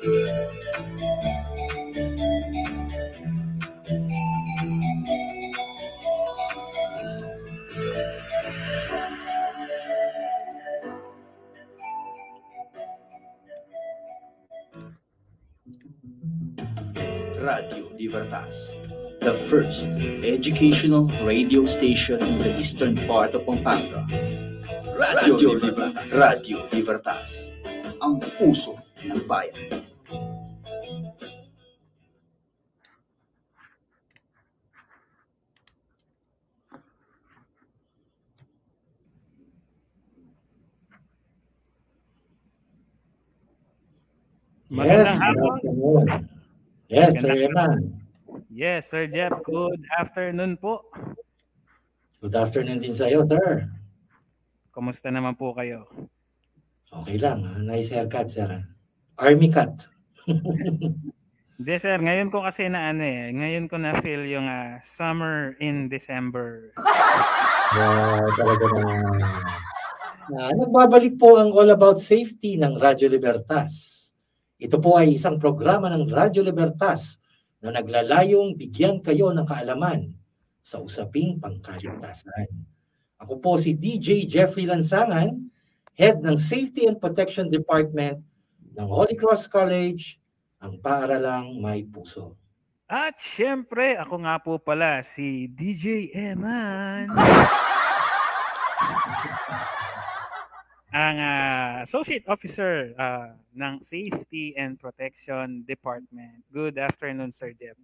Radio Libertas, the first educational radio station in the eastern part of Pampanga. Radio Libertas, ang puso ng bayan. Yes, Yes, Sir Jeff. Good afternoon po. Good afternoon din sa'yo, sir. Kumusta naman po kayo? Okay lang. Nice haircut, sir. Army cut. Hindi, sir. Ngayon ko kasi na ano eh. Ngayon ko na feel yung summer in December. Talaga na. Nagbabalik po ang All About Safety ng Radyo Libertas. Ito po ay isang programa ng Radyo Libertas na naglalayong bigyan kayo ng kaalaman sa usaping pangkaligtasan. Ako po si DJ Jeffrey Lansangan, Head ng Safety and Protection Department ng Holy Cross College, ang paaralang may puso. At syempre, ako nga po pala si DJ Eman. Ang Associate Officer ng Safety and Protection Department. Good afternoon, Sir Jeff.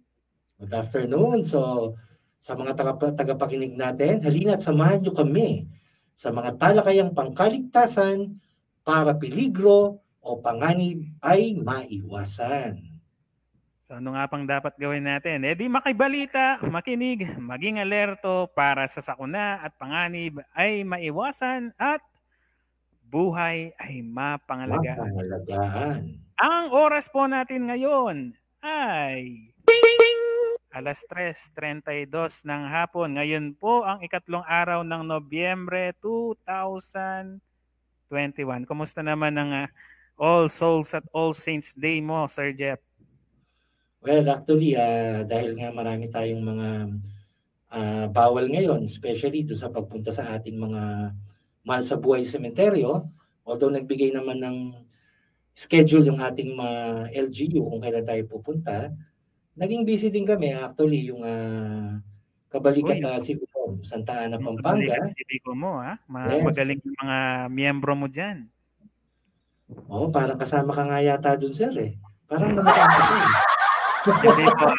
Good afternoon. So, sa mga tagapakinig natin, halina't samahan niyo kami sa mga talakayang pangkaligtasan para peligro o panganib ay maiwasan. So, ano nga pang dapat gawin natin? E di makibalita, makinig, maging alerto para sa sakuna at panganib ay maiwasan at buhay ay mapangalagaan. Ang oras po natin ngayon ay alas 3:32 ng hapon. Ngayon po ang 3rd araw ng Nobyembre 2021. Kumusta naman ang All Souls at All Saints Day mo, Sir Jeff? Well, actually, dahil nga marami tayong mga bawal ngayon, especially doon sa pagpunta sa ating mga mahal sa buhay sementeryo, although nagbigay naman ng schedule yung ating LGU kung kailan tayo pupunta, naging busy din kami actually yung Kabalikat Cibicom, Santa Ana Pampanga. Kabalikat mo, magaling yung mga miyembro mo dyan. Oo, parang kasama ka nga yata dun, sir eh. Parang naman. Hindi po.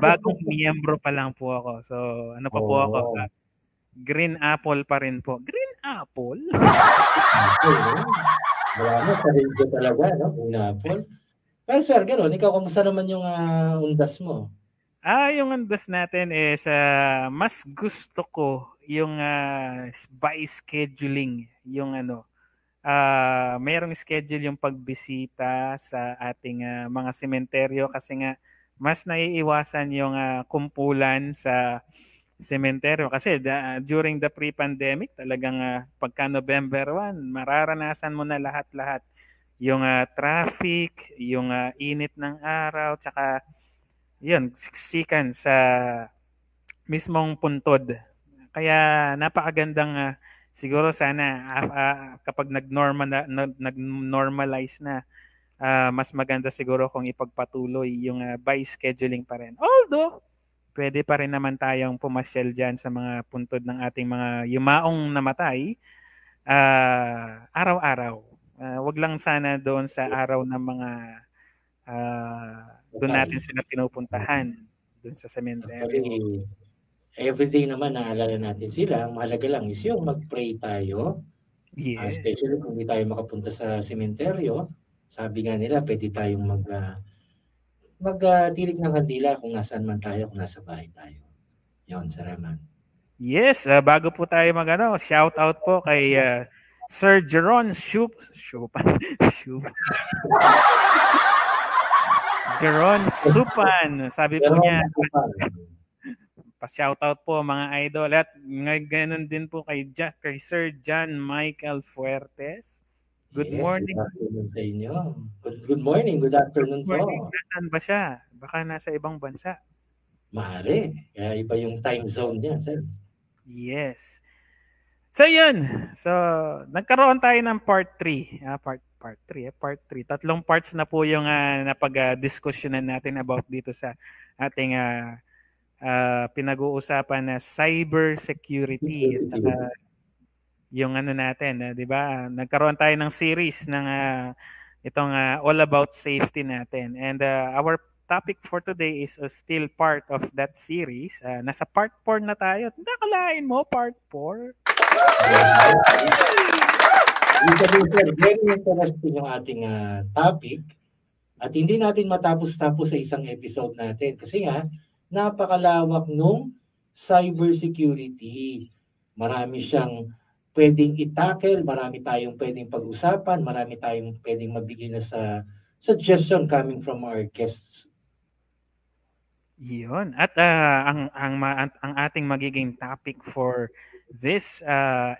Bagong miyembro pa lang po ako. So ano pa po ako? Green apple pa rin po. Green apple? Wala na, sarili ko talaga, no? Green apple. Pero sir, gano'n, ikaw, kamusta naman yung undas mo? Yung undas natin is mas gusto ko yung by scheduling. Yung mayroong schedule yung pagbisita sa ating mga sementeryo kasi nga mas naiiwasan yung kumpulan sa sementeryo. Kasi during the pre-pandemic, talagang pagka November 1, mararanasan mo na lahat-lahat. Yung traffic, yung init ng araw, tsaka yun, siksikan sa mismong puntod. Kaya napakagandang siguro sana kapag nag-normalize na, mas maganda siguro kung ipagpatuloy yung by scheduling pa rin. Although, pwede pa rin naman tayong pumasyal dyan sa mga puntod ng ating mga yumaong namatay araw-araw. Wag lang sana doon sa araw ng mga doon natin sila pinupuntahan doon sa cemetery. Everyday naman naalala natin sila. Ang mahalaga lang is yung mag-pray tayo. Yes. Especially kung hindi tayo makapunta sa cemetery. Sabi nga nila, pwede tayong magtilig ng kandila kung nasaan man tayo, kung nasa bahay tayo. Yun, salamat. Yes, bago po tayo shout out po kay Sir Geron Supan. Geron Supan. Sabi po niya, pa-shout out po mga idol. At ganoon din po kay Sir John Michael Fuertes. Good morning. Good morning, good afternoon po. Nasaan ba siya? Baka nasa ibang bansa. Maaari. Kaya iba yung time zone niya, sir. Yes. So, yun. So, nagkaroon tayo ng part 3. Part 3. Tatlong parts na po yung napag-discussionan natin about dito sa ating pinag-uusapan na cybersecurity. At yung ano natin, 'di ba? Nagkaroon tayo ng series ng itong all about safety natin. And our topic for today is still part of that series. Nasa part 4 na tayo. Nakalain mo part 4. Very interesting yung ating topic. At hindi natin matapos-tapos sa isang episode natin kasi nga napakalawak nung cybersecurity. Marami siyang pwedeng i-tackle, marami tayong pwedeng pag-usapan, marami tayong pwedeng mabigyan na sa suggestion coming from our guests. Yun. At ang ating magiging topic for this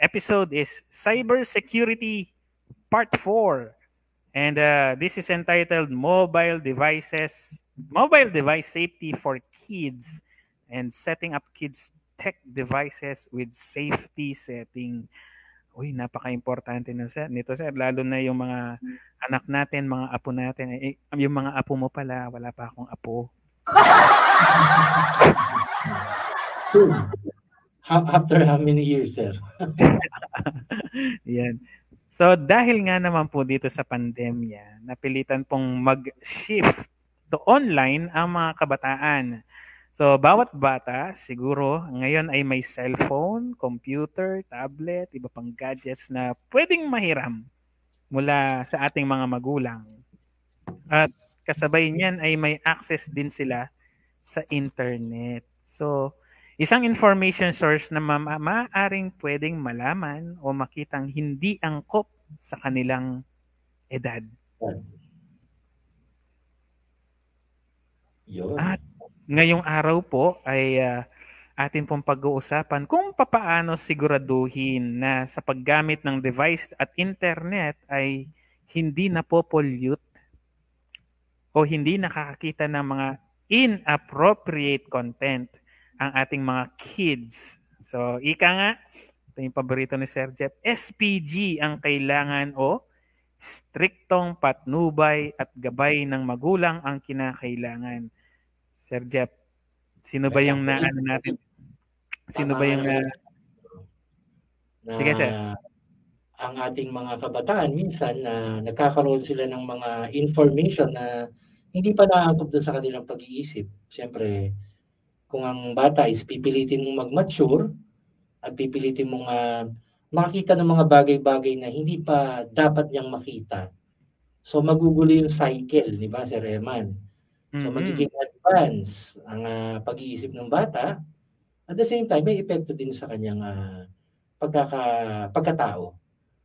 episode is Cybersecurity Part 4. And this is entitled Mobile Device Safety for Kids and Setting Up Kids Tech Devices with Safety Setting. Uy, napaka-importante nito, sir. Lalo na yung mga anak natin, mga apo natin. Yung mga apo mo pala, wala pa akong apo. After how many years, sir? Yan. So, dahil nga naman po dito sa pandemya, napilitan pong mag-shift to online ang mga kabataan. So, bawat bata, siguro, ngayon ay may cellphone, computer, tablet, iba pang gadgets na pwedeng mahiram mula sa ating mga magulang. At kasabay niyan ay may access din sila sa internet. So, isang information source na maaaring pwedeng malaman o makitang hindi angkop sa kanilang edad. Yun. At ngayong araw po ay atin pong pag-uusapan kung papaano siguraduhin na sa paggamit ng device at internet ay hindi na po-pollute o hindi nakakakita ng mga inappropriate content ang ating mga kids. So, ika nga, ito yung paborito ni Sir Jeff, SPG ang kailangan o striktong patnubay at gabay ng magulang ang kinakailangan. Sir Jeff, sino ba yung naano natin? Sino ba yung Sige, sir. Ang ating mga kabataan minsan na nagkakaroon sila ng mga information na hindi pa naangkop doon sa kanilang pag-iisip. Siyempre, kung ang bata is pipilitin mong mag-mature at pipilitin mong makita ng mga bagay-bagay na hindi pa dapat niyang makita. So magugulo yung cycle, di ba, Sir Eman? So magiging advance ang pag-iisip ng bata. At the same time, may epekto din sa kanyang pagkatao.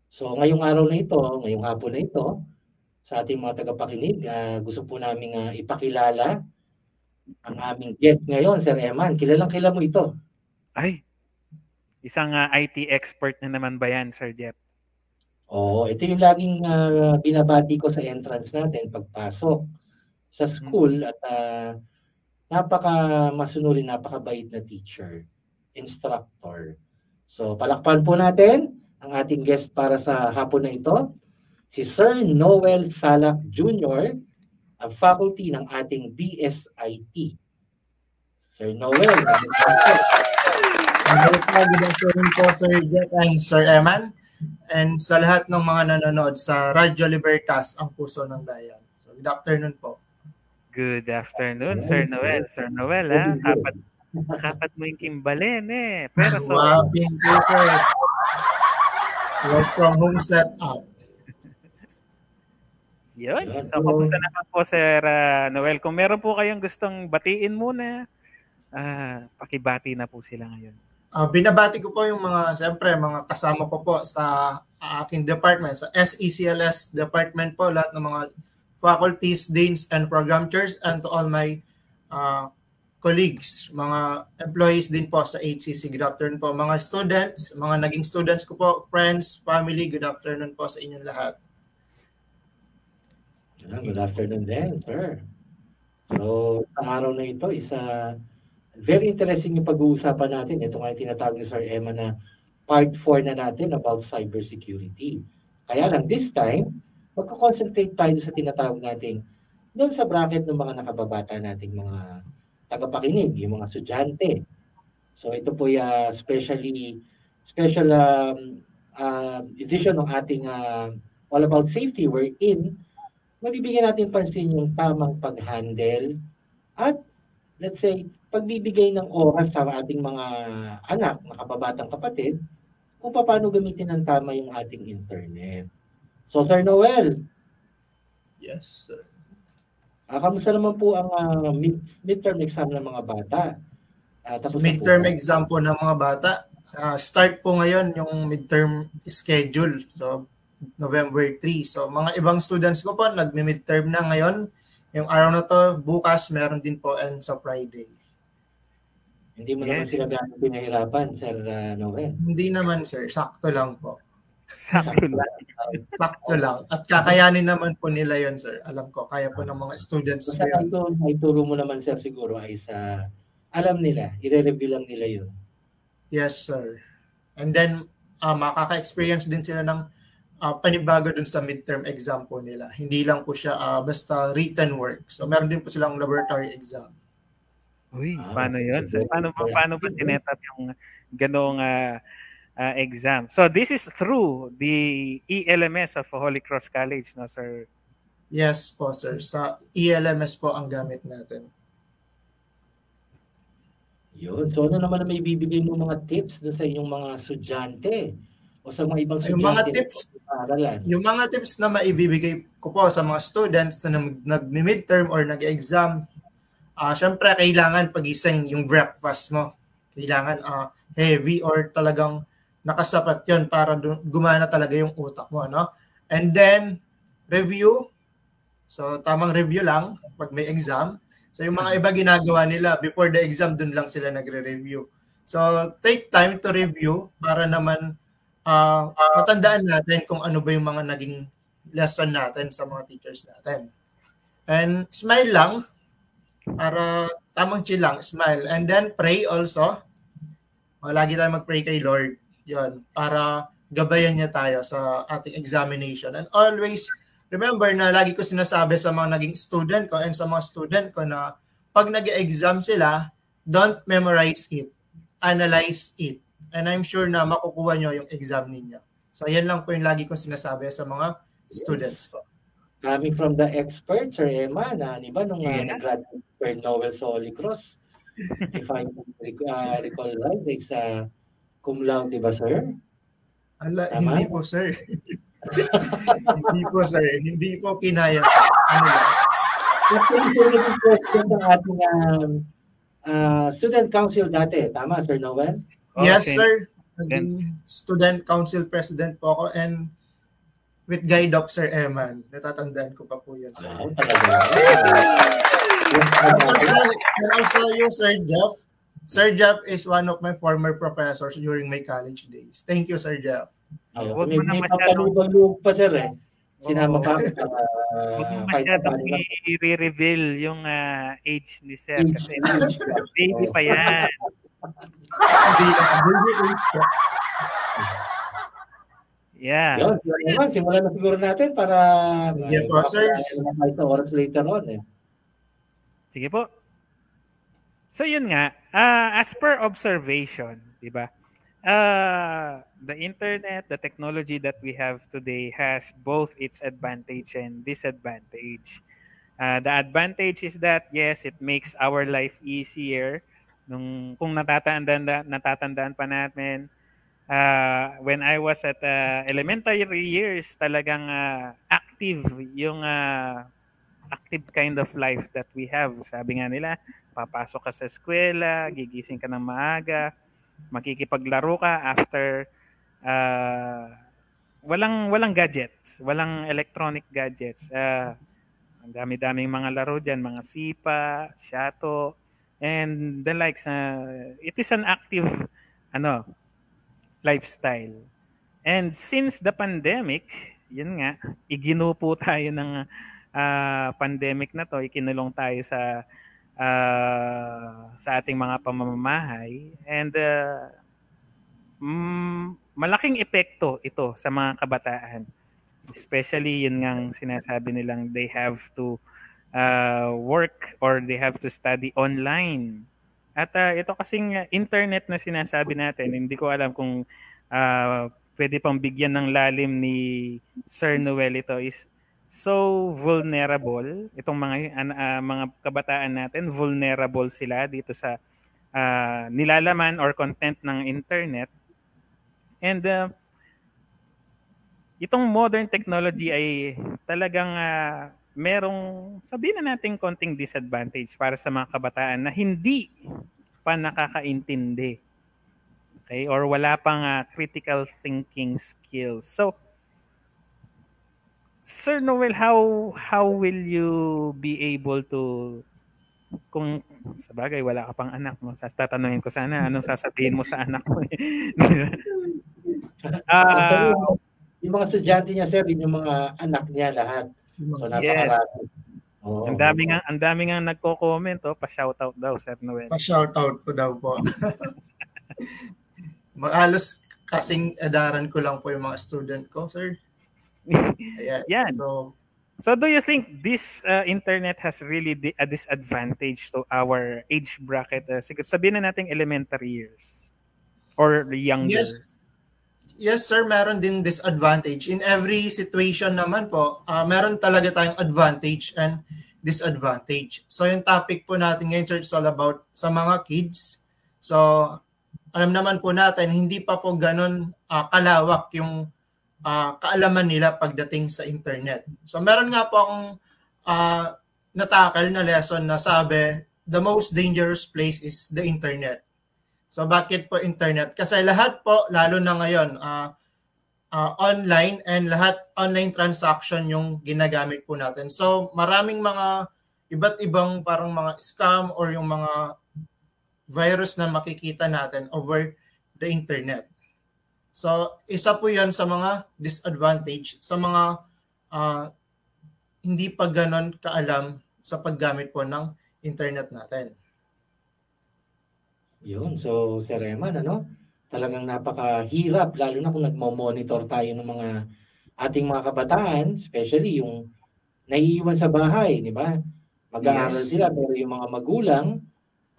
So ngayong araw na ito, ngayong hapon na ito, sa ating mga tagapakinig, gusto po namin ipakilala ang aming guest ngayon, Sir Eman. Kilalang-kilala mo ito. Ay, isang IT expert na naman ba yan, Sir Jeff? Oo, ito yung laging binabati ko sa entrance natin pagpasok sa school at napaka-masunurin, napakabait na teacher, instructor. So palakpakan po natin ang ating guest para sa hapon na ito, si Sir Noel Salak Jr., ang faculty ng ating BSIT. Sir Noel. Good afternoon po, Sir Jeff and Sir Eman, and sa lahat ng mga nanonood sa Radio Libertas, ang puso ng bayan. So, good afternoon po. Good afternoon, Sir Noel. Sir Noel, kapat mo yung kimbalin eh. Pero so, wow, thank you, sir. Work from home set up. Yun. So, kamusta naman po, Sir Noel. Kung meron po kayong gustong batiin muna, pakibati na po sila ngayon. Binabati ko po yung mga, siyempre, mga kasama ko po sa aking department, sa SECLS department po, lahat ng mga faculties, deans, and program chairs, and to all my colleagues, mga employees din po sa HCC. Good afternoon po. Mga students, mga naging students ko po, friends, family, good afternoon po sa inyong lahat. Good afternoon din, sir. So, sa araw na ito, isa very interesting yung pag-uusapan natin. Ito nga yung tinatawag ni Sir Emma na part 4 na natin about cybersecurity. Kaya lang, this time, magkakonsentrate tayo sa tinatawag natin doon sa bracket ng mga nakababata nating mga tagapakinig, yung mga estudyante. So, ito po yung special edition ng ating All About Safety wherein mabibigyan natin pansin yung tamang pag-handle at let's say, pagbibigay ng oras sa ating mga anak, makababatang kapatid, kung paano gamitin ng tama yung ating internet. So, Sir Noel. Yes, sir. Kamusta naman po ang midterm exam ng mga bata? Midterm exam po ng mga bata. Start po ngayon yung midterm schedule. So, November 3. So, mga ibang students ko po, nagmi-midterm na ngayon. Yung araw na to, bukas, meron din po and sa Friday. Hindi mo naman sila gano'ng pinahirapan, Sir Noel? Hindi naman, sir. Sakto lang po. Sakto lang. At kakayanin naman po nila yon, sir. Alam ko, kaya po ng mga students. Basta ito, ituro mo naman, sir, siguro ay sa alam nila. I-review lang nila yun. Yes, sir. And then, makaka-experience din sila ng panibago dun sa midterm exam po nila. Hindi lang po siya basta written work. So, meron din po silang laboratory exam. Uy, paano yun? So, paano ba sinetat yung ganong exam? So, this is through the ELMS of Holy Cross College, no, sir? Yes po, sir. Sa ELMS po ang gamit natin. Yun. So, ano naman na may bibigay mo mga tips sa inyong mga sudyante? O sa mga ibang yung mga tips na, na maibibigay ko po sa mga students na nag-midterm or nag-exam, syempre kailangan pagising yung breakfast mo. Kailangan heavy or talagang nakasapat yun para gumana talaga yung utak mo. No? And then, review. So, tamang review lang pag may exam. So, yung mga iba ginagawa nila, before the exam, dun lang sila nagre-review. So, take time to review para naman matandaan natin kung ano ba yung mga naging lesson natin sa mga teachers natin. And smile lang, para tamang chill lang, smile. And then pray also. Lagi tayo mag-pray kay Lord. Yun, para gabayan niya tayo sa ating examination. And always remember na lagi ko sinasabi sa mga naging student ko and sa mga student ko na pag nag-exam sila, don't memorize it, analyze it. And I'm sure na makukuha nyo yung exam ninyo. So, yan lang po yung lagi kong sinasabi sa mga students ko. Coming from the expert, Sir Emma, na diba nung nag-graduate Sir Noel sa Holy Cross, if I recall right, it's cum laude, diba, sir? Ala, hindi po, sir. Hindi po, sir. Hindi po kinaya, sir. Yung question ng ating student council dati. Tama, Sir Noel? Yes, okay, sir. Naging student council president po ako and with guide of Sir Eman. Natatandaan ko pa po yun, sir. Oh, talaga. And also you, Sir Jeff. Sir Jeff is one of my former professors during my college days. Thank you, Sir Jeff. Huwag mo na masyadong pa, sir, eh. Sinama pa. Huwag mo masyadong i-reveal yung age ni sir. Kasi baby pa yan. Yeah. Yun, simulan na siguro natin para sige po, sir. Oras later on, eh. Sige po. So yun nga, as per observation, di ba? The internet, the technology that we have today has both its advantage and disadvantage. The advantage is that yes, it makes our life easier. Kung natatandaan pa natin, when I was at elementary years, talagang active yung active kind of life that we have. Sabi nga nila, papasok ka sa eskwela, gigising ka ng maaga, makikipaglaro ka after walang gadgets, walang electronic gadgets. Ang dami-daming mga laro diyan, mga sipa, shato, and the likes. It is an active lifestyle. And since the pandemic, yun nga, iginupo tayo ng pandemic na to, ikinulong tayo sa ating mga pamamahay. And malaking epekto ito sa mga kabataan. Especially yun ngang sinasabi nilang they have to work or they have to study online. At ito kasing internet na sinasabi natin, hindi ko alam kung pwede pang bigyan ng lalim ni Sir Noel, ito is so vulnerable. Itong mga kabataan natin, vulnerable sila dito sa nilalaman or content ng internet. And itong modern technology ay talagang merong, sabihin na natin, konting disadvantage para sa mga kabataan na hindi pa nakakaintindi. Okay, or wala pang critical thinking skills. So, Sir Noel, how will you be able to, kung sa bagay wala ka pang anak mo, tatanungin ko sana anong sasabihin mo sa anak mo. Yung mga estudyante niya, sir, yung mga anak niya lahat. So, napakarami. Yes. Oh. Ang daming nagko-comment, pa-shoutout daw, Sir Noel. Pa-shoutout ko daw po. Maalos kasing adaran ko lang po yung mga student ko, sir. Ayan. Yan. So do you think this internet has really a disadvantage to our age bracket? Sabihin na natin elementary years or younger. Yes, sir. Meron din disadvantage. In every situation naman po, meron talaga tayong advantage and disadvantage. So yung topic po natin ngayon, sir, is all about sa mga kids. So alam naman po natin, hindi pa po ganun kalawak yung kaalaman nila pagdating sa internet. So meron nga po akong natakal na lesson na sabi, the most dangerous place is the internet. So bakit po internet? Kasi lahat po, lalo na ngayon, online and lahat online transaction yung ginagamit po natin. So maraming mga iba't ibang parang mga scam or yung mga virus na makikita natin over the internet. So, isa po yan sa mga disadvantage, sa mga hindi pa ganon kaalam sa paggamit po ng internet natin. Yun. So, Sir Eman, talagang napakahirap, lalo na kung nagmamonitor tayo ng mga ating mga kabataan, especially yung naiiwan sa bahay, di ba? Mag-aaral sila, pero yung mga magulang,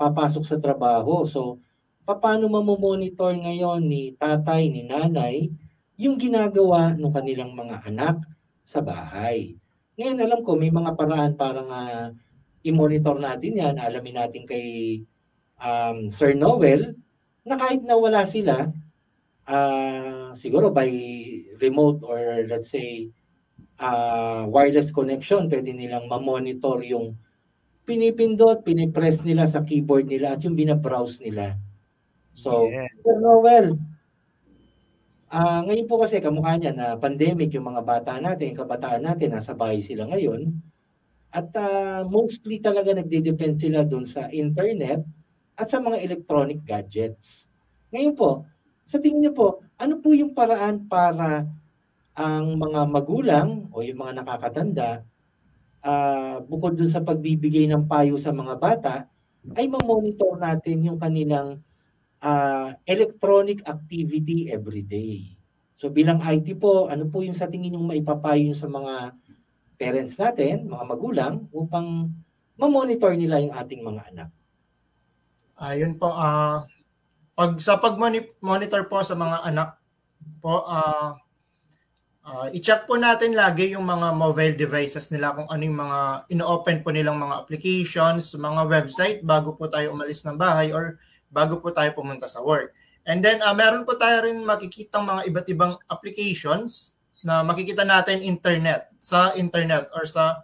papasok sa trabaho. So, paano mamomonitor ngayon ni tatay, ni nanay, yung ginagawa ng kanilang mga anak sa bahay? Ngayon, alam ko, may mga paraan para nga i-monitor natin yan. Alamin natin kay Sir Noel na kahit nawala sila, siguro by remote or let's say wireless connection, pwede nilang mamonitor yung pinipindot, pinipress nila sa keyboard nila at yung binabrowse nila. So, Sir Noel, ngayon po kasi kamukha niya na pandemic yung mga bata natin, kabataan natin, nasa bahay sila ngayon. At mostly talaga nagdedepend sila dun sa internet at sa mga electronic gadgets. Ngayon po, sa tingin niyo po, ano po yung paraan para ang mga magulang o yung mga nakakatanda bukod dun sa pagbibigay ng payo sa mga bata, ay mamonitor natin yung kanilang electronic activity every day. So bilang IT po, ano po yung sa tingin yung maipapayo sa mga parents natin, mga magulang, upang mamonitor nila yung ating mga anak? Ayun po, sa pag-monitor po sa mga anak po, i-check po natin lagi yung mga mobile devices nila, kung ano yung mga ino-open po nilang mga applications, mga website bago po tayo umalis ng bahay or bago po tayo pumunta sa work. And then meron po tayo rin makikitang mga iba't ibang applications na makikita natin sa internet or sa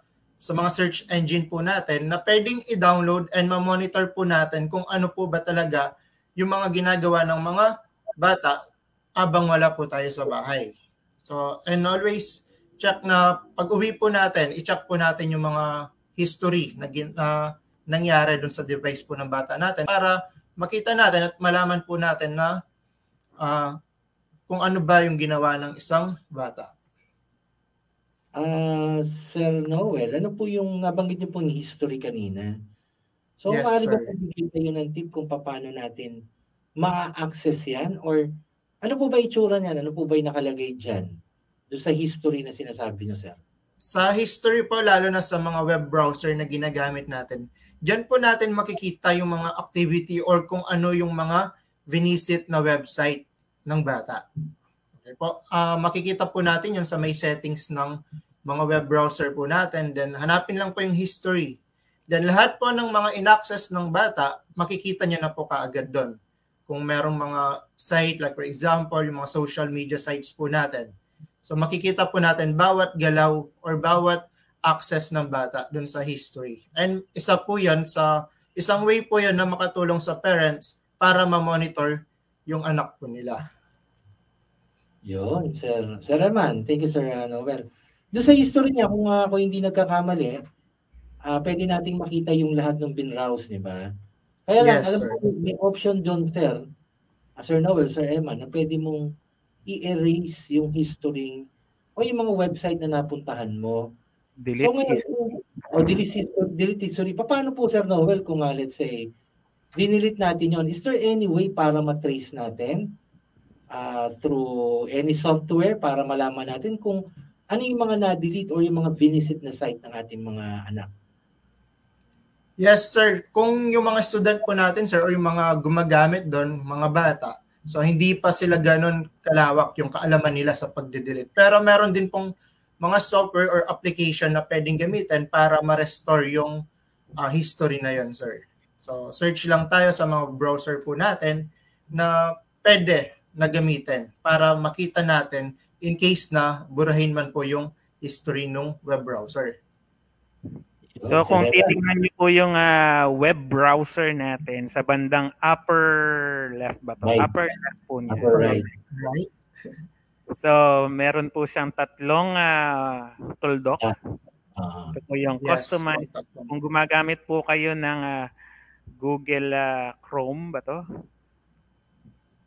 mga search engine po natin na pwedeng i-download and ma-monitor po natin kung ano po ba talaga yung mga ginagawa ng mga bata abang wala po tayo sa bahay. So, and always check na pag-uwi po natin, i-check po natin yung mga history na nangyari dun sa device po ng bata natin para makita natin at malaman po natin na kung ano ba yung ginawa ng isang bata. Sir Noel, ano po yung nabanggit niyo pong history kanina? So, yes, maaari ba pagbigay tayo ng tip kung paano natin ma-access yan? Or ano po ba itsura niyan? Ano po ba yung nakalagay dyan? Doon sa history na sinasabi niyo, sir? Sa history po, lalo na sa mga web browser na ginagamit natin, dyan po natin makikita yung mga activity or kung ano yung mga vinisit na website ng bata. Okay po. Makikita po natin yung sa may settings ng mga web browser po natin. Then hanapin lang po yung history. Then lahat po ng mga in-access ng bata, makikita niya na po kaagad doon. Kung merong mga site, like for example, yung mga social media sites po natin. So makikita po natin bawat galaw or bawat access ng bata doon sa history. And isa po yan sa, isang way po yan na makatulong sa parents para ma-monitor yung anak po nila. Yun, sir. Sir Arman, thank you, sir Noel. Doon sa history niya, kung ako hindi nagkakamali, pwede nating makita yung lahat ng binrouse, di ba? Kaya lang, yes, alam sir. Ko, may option doon, sir. Sir Noel, sir Emma, na pwede mong i-erase yung history o yung mga website na napuntahan mo. Delete history. O delete history. Paano po, Sir Noel, kung let's say, dinilit natin yon? Is there any way para matrace natin through any software para malaman natin kung ano yung mga na-delete o yung mga binisit na site ng ating mga anak? Yes, sir. Kung yung mga student po natin, sir, o yung mga gumagamit doon, mga bata, so hindi pa sila ganun kalawak yung kaalaman nila sa pagde-delete. Pero meron din pong mga software or application na pwedeng gamitin para ma-restore yung history na yon, sir. So search lang tayo sa mga browser po natin na pwede na gamitin para makita natin in case na burahin man po yung history ng web browser. So kung titingnan niyo po yung web browser natin sa bandang upper left ba to? Right. Upper left po niya. Upper right. Right. So meron po siyang tatlong tuldok. Ito po yung customize. Kung gumagamit po kayo ng Google Chrome ba to?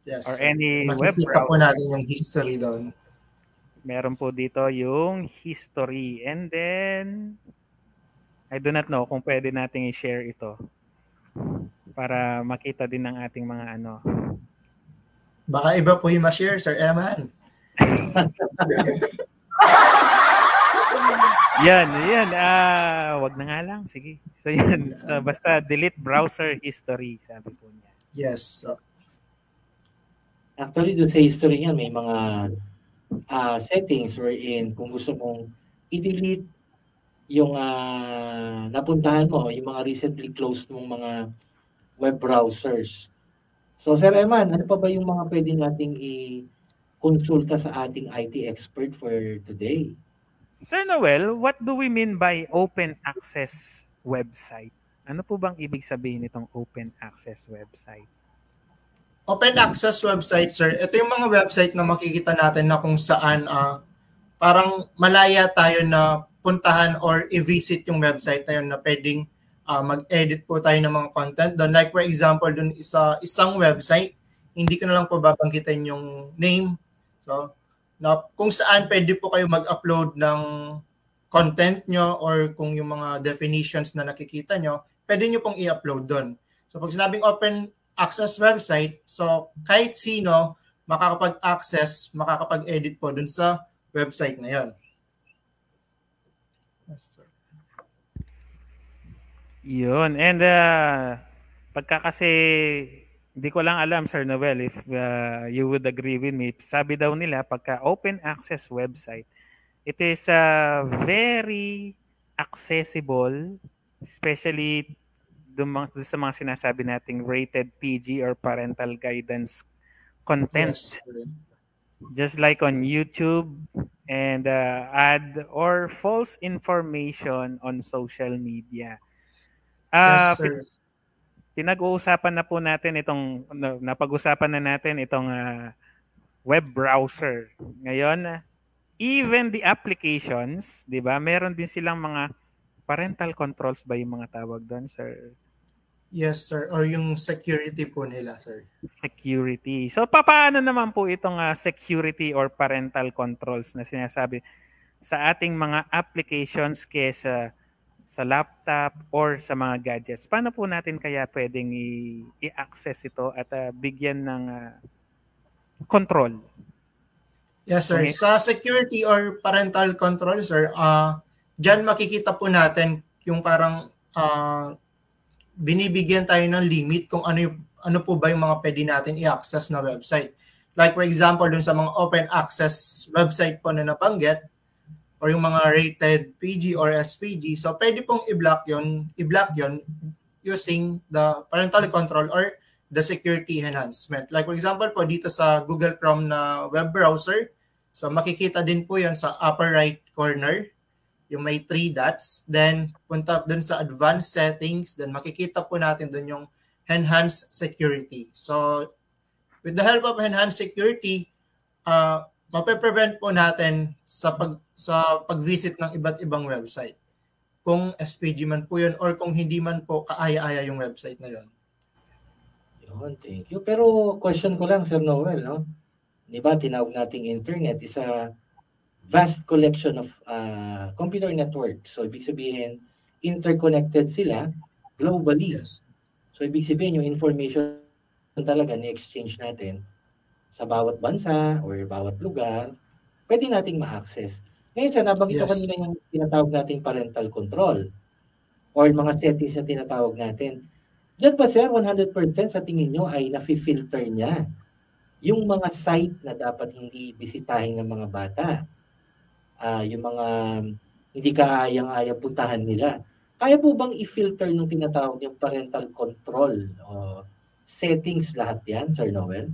Yes. Or any web browser. Makikita po natin yung history doon. Meron po dito yung history. And then, I do not know kung pwede nating i-share ito para makita din ng ating mga ano. Baka iba po yung ma-share, Sir Eman. Yan. Wag na nga lang. Sige. So, yan. So, basta delete browser history, sabi po niya. Yes. Actually, doon sa history niya, may mga settings wherein kung gusto mong i-delete yung napuntahan mo, yung mga recently closed mong mga web browsers. So, Sir Eman, ano pa ba yung mga pwede nating i-consulta sa ating IT expert for today? Sir Noel, what do we mean by open access website? Ano po bang ibig sabihin itong open access website? Open access website, sir. Ito yung mga website na makikita natin na kung saan parang malaya tayo na puntahan or i-visit yung website na yun na pwedeng mag-edit po tayo ng mga content doon. Like for example, doon isang website, hindi ko na lang po babanggitin yung name. So, na kung saan pwede po kayo mag-upload ng content nyo or kung yung mga definitions na nakikita nyo, pwede nyo pong i-upload doon. So, pag sinabing open access website, so kahit sino makakapag-access, makakapag-edit po dun sa website na yun. Yes, sir. Yun. And pagka kasi, hindi ko lang alam, Sir Noel, if you would agree with me, sabi daw nila, pagka open access website, it is very accessible, especially doon sa mga sinasabi nating rated PG or parental guidance content. Yes. Just like on YouTube and ad or false information on social media. Yes, sir. Pinag-uusapan na po natin itong, napag-usapan na natin itong web browser. Ngayon, even the applications, di ba, meron din silang mga parental controls ba yung mga tawag doon, sir? Yes, sir. Or yung security po nila, sir. Security. So, paano naman po itong security or parental controls na sinasabi? sa ating mga applications kesa sa laptop or sa mga gadgets. Paano po natin kaya pwedeng i-access ito at bigyan ng control? Yes, sir. Okay. Sa security or parental control, sir, dyan makikita po natin yung parang binibigyan tayo ng limit kung ano po ba yung mga pwede natin i-access na website. Like for example, dun sa mga open access website po na nabanggit, or yung mga rated PG or SPG, so pwede pong i-block yun using the parental control or the security enhancement. Like for example po, dito sa Google Chrome na web browser, so makikita din po yun sa upper right corner, yung may 3 dots, then punta dun sa advanced settings, then makikita po natin dun yung enhanced security. So with the help of enhanced security, mape-prevent po natin sa pag-visit ng iba't ibang website. Kung SPG man po yun or kung hindi man po kaaya-aya yung website na yun. Yun, thank you. Pero question ko lang, Sir Noel, no? Diba, tinawag nating internet is a vast collection of computer networks. So, ibig sabihin, interconnected sila globally. Yes. So, ibig sabihin, yung information talaga ni-exchange natin sa bawat bansa or bawat lugar, pwede nating ma-access. Ngayon, sa nabanggit ko kanina yung tinatawag nating parental control or mga settings na tinatawag natin. Diyan ba, sir, 100% sa tingin nyo ay nafi-filter niya yung mga site na dapat hindi bisitahin ng mga bata, yung mga hindi kaayang-ayang puntahan nila. Kaya po bang i-filter nung tinatawag yung parental control o settings lahat yan, Sir Noel?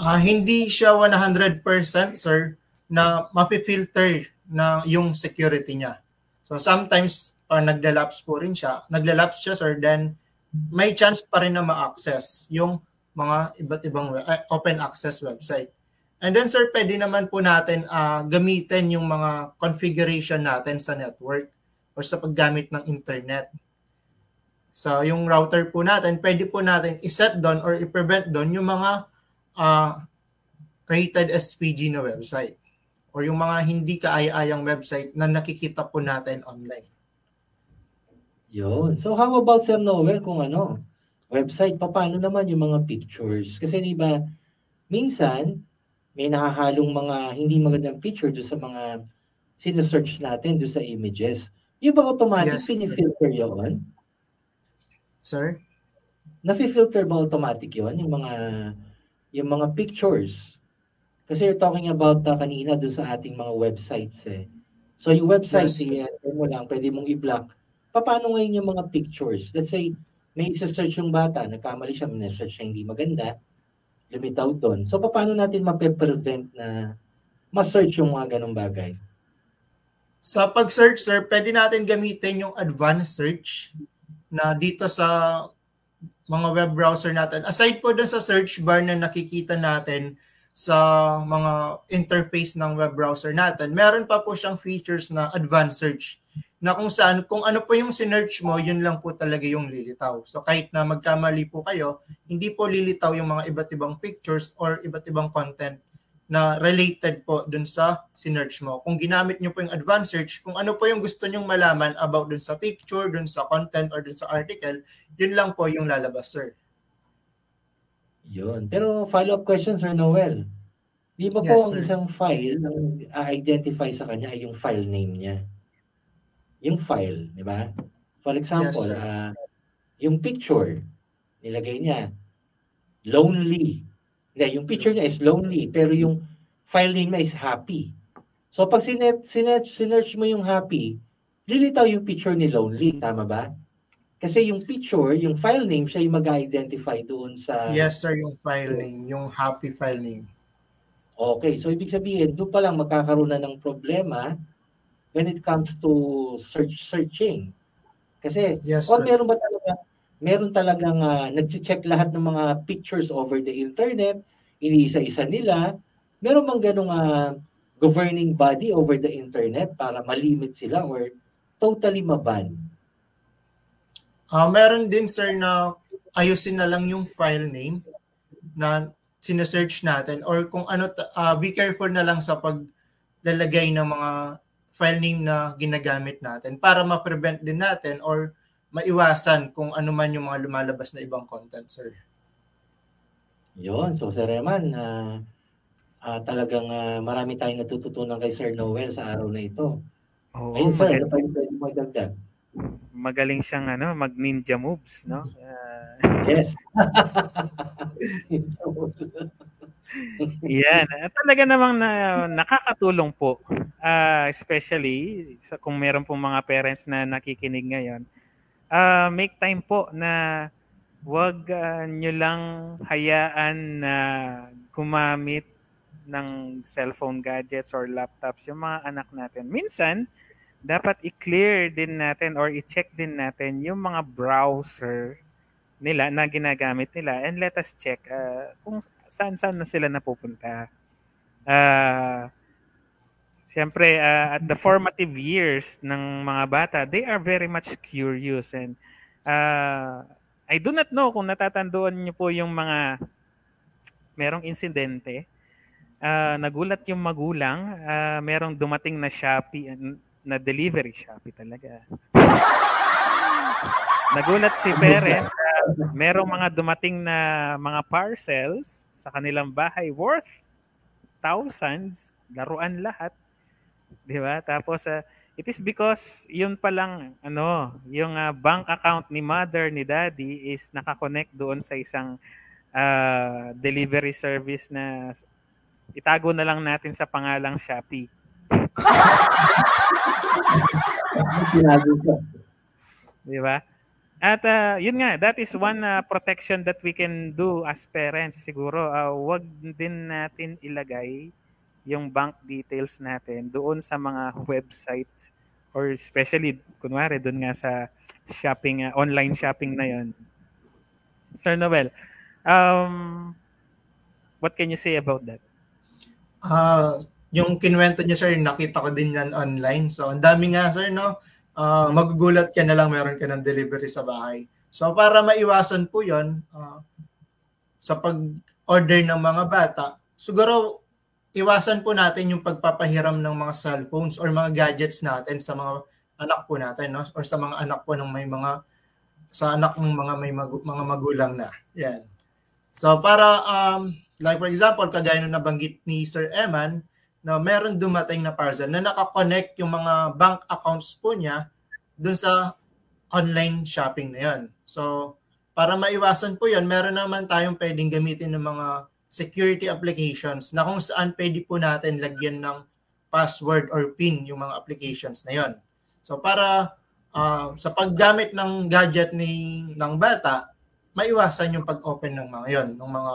Hindi siya 100%, sir, na mapifilter na yung security niya. So sometimes naglalapse po rin siya. Naglalapse siya, sir, then may chance pa rin na ma-access yung mga iba't ibang open access website. And then, sir, pwede naman po natin gamitin yung mga configuration natin sa network or sa paggamit ng internet. So yung router po natin, pwede po natin iset doon or i-prevent doon yung mga rated SPG na website or yung mga hindi kaaya-ayang website na nakikita po natin online. Yun. So how about, Sir Noel, kung ano, website, paano naman yung mga pictures? Kasi diba, minsan, may nakahalong mga hindi magandang picture doon sa mga sinesearch natin doon sa images. Yung ba automatic pinifilter yun? Sir? Nafi-filter ba automatic yun? Yung mga pictures. Kasi you're talking about kanina doon sa ating mga websites eh. So yung websites, mo lang, pwede mong i-block. Paano ngayon yung mga pictures? Let's say, may isa-search yung bata, nagkamali siya, may search siya hindi maganda, lumitaw doon. So paano natin mape-prevent na ma-search yung mga ganong bagay? Sa pag-search, sir, pwede natin gamitin yung advanced search na dito sa mga web browser natin. Aside po dun sa search bar na nakikita natin sa mga interface ng web browser natin, meron pa po siyang features na advanced search na kung saan, kung ano po yung sinearch mo, yun lang po talaga yung lilitaw. So kahit na magkamali po kayo, hindi po lilitaw yung mga iba't ibang pictures or iba't ibang content na related po dun sa sinearch mo. Kung ginamit nyo po yung advanced search, kung ano po yung gusto nyong malaman about dun sa picture, dun sa content, or dun sa article, yun lang po yung lalabas, sir. Yun. Pero follow-up question, Sir Noel. Di ba po ang isang file ang identify sa kanya ay yung file name niya? Yung file, di ba? For example, yung picture, nilagay niya, lonely. Hindi, yung picture niya is lonely, pero yung file name niya is happy. So pag sinearch mo yung happy, lilitaw yung picture ni lonely, tama ba? Kasi yung picture, yung file name, siya yung mag-identify doon sa... Yes, sir, yung file name, yung happy file name. Okay, so ibig sabihin, doon pa lang magkakaroon na ng problema when it comes to searching. Kasi, meron ba talaga... Meron talagang nag-check lahat ng mga pictures over the internet, iniisa-isa nila. Meron bang ganong governing body over the internet para malimit sila or totally maban? Meron din, sir, na ayusin na lang yung file name na sinesearch natin or kung ano, be careful na lang sa pag lalagay ng mga file name na ginagamit natin para ma-prevent din natin or maiwasan kung ano man yung mga lumalabas na ibang content, sir. Yun. So, Sir Eman, talagang marami tayong natututunan kay Sir Noel sa araw na ito. Oh, ayun, sir. Ano pa yung pwede mo dagdag? Magaling siyang mag-ninja moves, no? Yes. Yan. Talaga namang nakakatulong po. Especially kung meron pong mga parents na nakikinig ngayon. Make time po na huwag nyo lang hayaan na gumamit ng cellphone gadgets or laptops yung mga anak natin. Minsan, dapat i-clear din natin or i-check din natin yung mga browser nila na ginagamit nila, and let us check kung saan-saan na sila napupunta. Siyempre, at the formative years ng mga bata, they are very much curious, and I do not know kung natatandoan niyo po yung mga merong insidente. Nagulat yung magulang, merong dumating na Shopee, na delivery Shopee talaga. Nagulat si parents, merong mga dumating na mga parcels sa kanilang bahay worth thousands, laruan lahat. 'Di ba? Tapos it is because yun palang yung bank account ni mother, ni daddy is nakakonect doon sa isang delivery service na itago na lang natin sa pangalang Shopee. Di ba? At yun nga, that is one protection that we can do as parents siguro. Wag din natin ilagay yung bank details natin doon sa mga website, or especially kunwari doon nga sa shopping, online shopping na yon. Sir Noel, what can you say about that? Yung kinwento niya, sir, nakita ko din yan online. So ang dami nga, sir, no? Magugulat ka na lang, meron ka ng delivery sa bahay. So para maiwasan po yon, sa pag-order ng mga bata, siguro iwasan po natin yung pagpapahiram ng mga cellphones or mga gadgets natin sa mga anak po natin, no? Or sa mga anak po ng mga magulang na. Yan. So para like for example, kagaya nung nabanggit ni Sir Eman, na meron dumating na parcel na nakakonect yung mga bank accounts po niya dun sa online shopping na yan. So para maiwasan po yun, meron naman tayong pwedeng gamitin ng mga security applications na kung saan pwede po natin lagyan ng password or PIN yung mga applications na yon. So para sa paggamit ng gadget ng bata, maiwasan yung pag-open ng mga yon, ng mga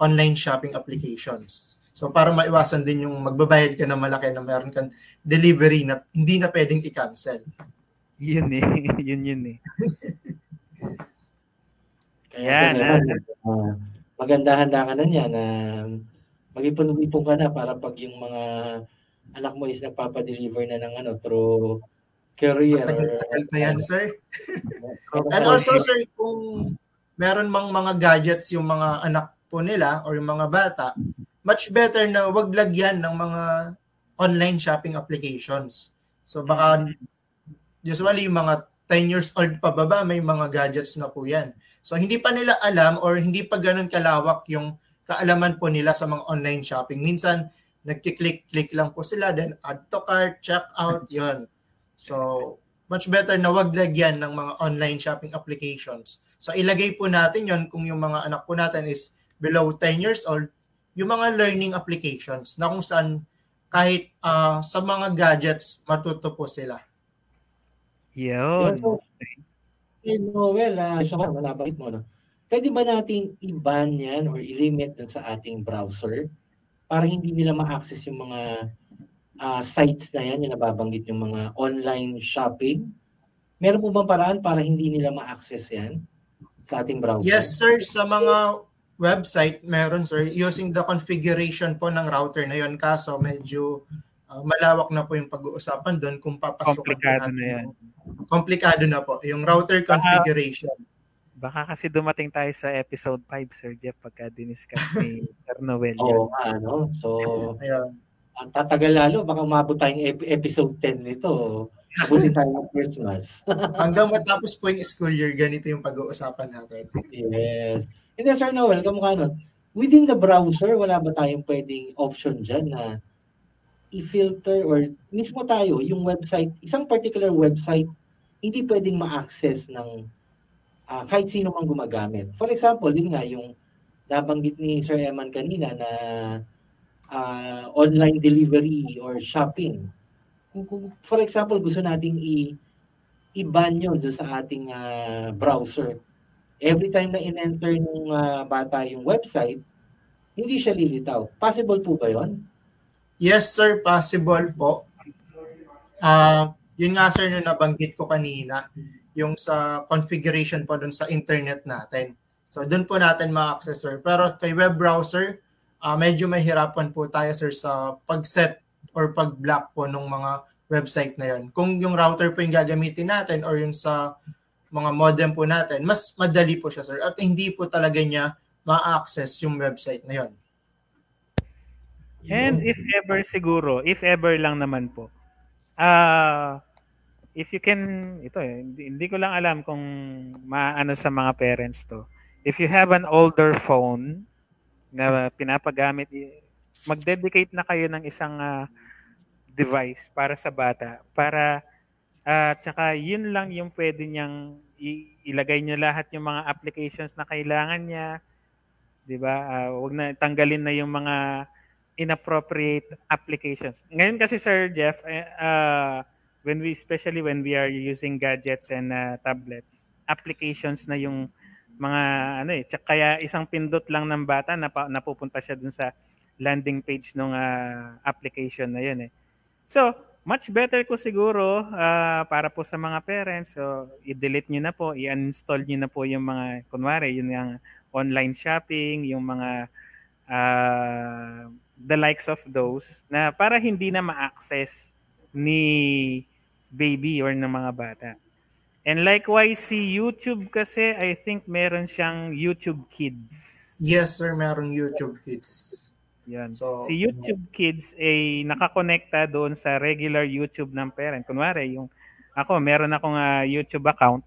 online shopping applications. So para maiwasan din yung magbabayad ka na malaki na meron kang delivery na hindi na pwedeng i-cancel. Yun eh. Kaya maganda-handa ka na niya na mag-ipon-ipon ka na para pag yung mga anak mo is nagpapadeliver na ng through career. Matagal na yan, sir. And also, sir, kung meron mang mga gadgets yung mga anak po nila or yung mga bata, much better na wag lagyan ng mga online shopping applications. So baka usually mga 10 years old pababa, may mga gadgets na po yan. So hindi pa nila alam or hindi pa ganun kalawak yung kaalaman po nila sa mga online shopping. Minsan, nagkiklik-klik lang po sila, then add to cart, check out, yun. So much better na wag lagyan ng mga online shopping applications. So ilagay po natin yun kung yung mga anak po natin is below 10 years old, yung mga learning applications na kung saan kahit sa mga gadgets matuto po sila. Yun. Malabait mo, no? Pwede ba nating i-ban yan or i-limit sa ating browser para hindi nila ma-access yung mga sites na yan, yung nababanggit yung mga online shopping? Meron po bang paraan para hindi nila ma-access yan sa ating browser? Yes, sir. Sa mga website, meron, sir. Using the configuration po ng router na yun. Kaso medyo malawak na po yung pag-uusapan doon kung papasukan. Komplikado na yan. Komplikado na po. Yung router configuration. Baka kasi dumating tayo sa episode 5, Sir Jeff, pagka diniscuss ni Sir Noel. Oo, so, Ang tatagal lalo, baka umabot tayong episode 10 nito. Abutin tayo ng Christmas. Hanggang matapos po yung school year, ganito yung pag-uusapan natin. Yes. And then, Sir Noel, kamukha nun, within the browser, wala ba tayong pwedeng option dyan na i-filter or mismo tayo, yung website, isang particular website, hindi pwedeng ma-access ng kahit sino mang gumagamit. For example, din nga yung nabanggit ni Sir Eman kanina na online delivery or shopping. Kung for example, gusto nating i-ban yun doon sa ating browser. Every time na in-enter ng bata yung website, hindi siya lilitaw. Possible po ba yun? Yes, sir. Possible po. Yun nga, sir, yung nabanggit ko kanina, yung sa configuration po doon sa internet natin. So, doon po natin ma-access, sir. Pero kay web browser, medyo mahirapan po tayo, sir, sa pag-set or pag-block po ng mga website na yon. Kung yung router po yung gagamitin natin or yung sa mga modem po natin, mas madali po siya, sir. At hindi po talaga niya ma-access yung website na yon. And if ever siguro, if ever lang naman po, if you can, ito eh, hindi ko lang alam kung maano sa mga parents to. If you have an older phone, na pinapagamit, mag-dedicate na kayo ng isang device para sa bata. Para, tsaka yun lang yung pwede niyang ilagay niyo lahat yung mga applications na kailangan niya. Diba? Huwag na tanggalin na yung mga inappropriate applications. Ngayon kasi, Sir Jeff, especially when we are using gadgets and tablets, applications na yung mga ano eh, kaya isang pindot lang ng bata napupunta siya dun sa landing page ng application na yun eh. So, much better ko siguro para po sa mga parents, so i-delete nyo na po, i-uninstall nyo na po yung mga, kunwari, yun yung online shopping, yung mga the likes of those, na para hindi na ma-access ni baby or ng mga bata. And likewise, si YouTube kasi, I think meron siyang YouTube Kids. Yes, sir, meron YouTube Kids. Yan. So, si YouTube Kids ay nakakonekta doon sa regular YouTube ng parent. Kunwari, yung ako, meron akong YouTube account.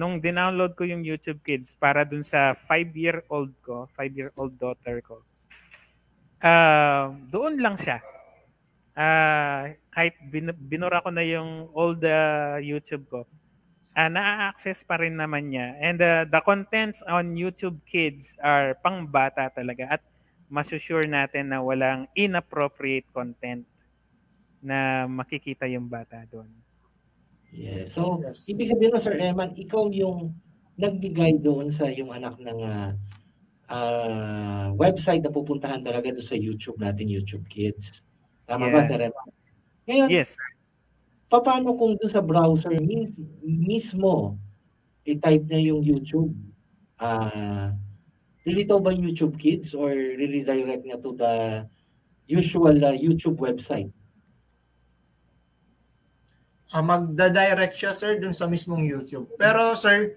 Nung dinownload ko yung YouTube Kids para doon sa 5-year-old ko, 5-year-old daughter ko, doon lang siya. Kahit binura ko na yung old YouTube ko, na-access pa rin naman niya. And the contents on YouTube Kids are pangbata talaga at masusure natin na walang inappropriate content na makikita yung bata doon. Yeah. So, ibig sabihin na, Sir Eman, ikaw yung nagbigay doon sa yung anak ng website na pupuntahan talaga doon sa YouTube natin, YouTube Kids. Tama ba, Sir Eman? Ngayon, yes. Paano kung doon sa browser mismo i-type niya yung YouTube? Lilitaw ba YouTube Kids or redirect niya to the usual YouTube website? Magdadirect siya, sir, doon sa mismong YouTube. Pero, sir,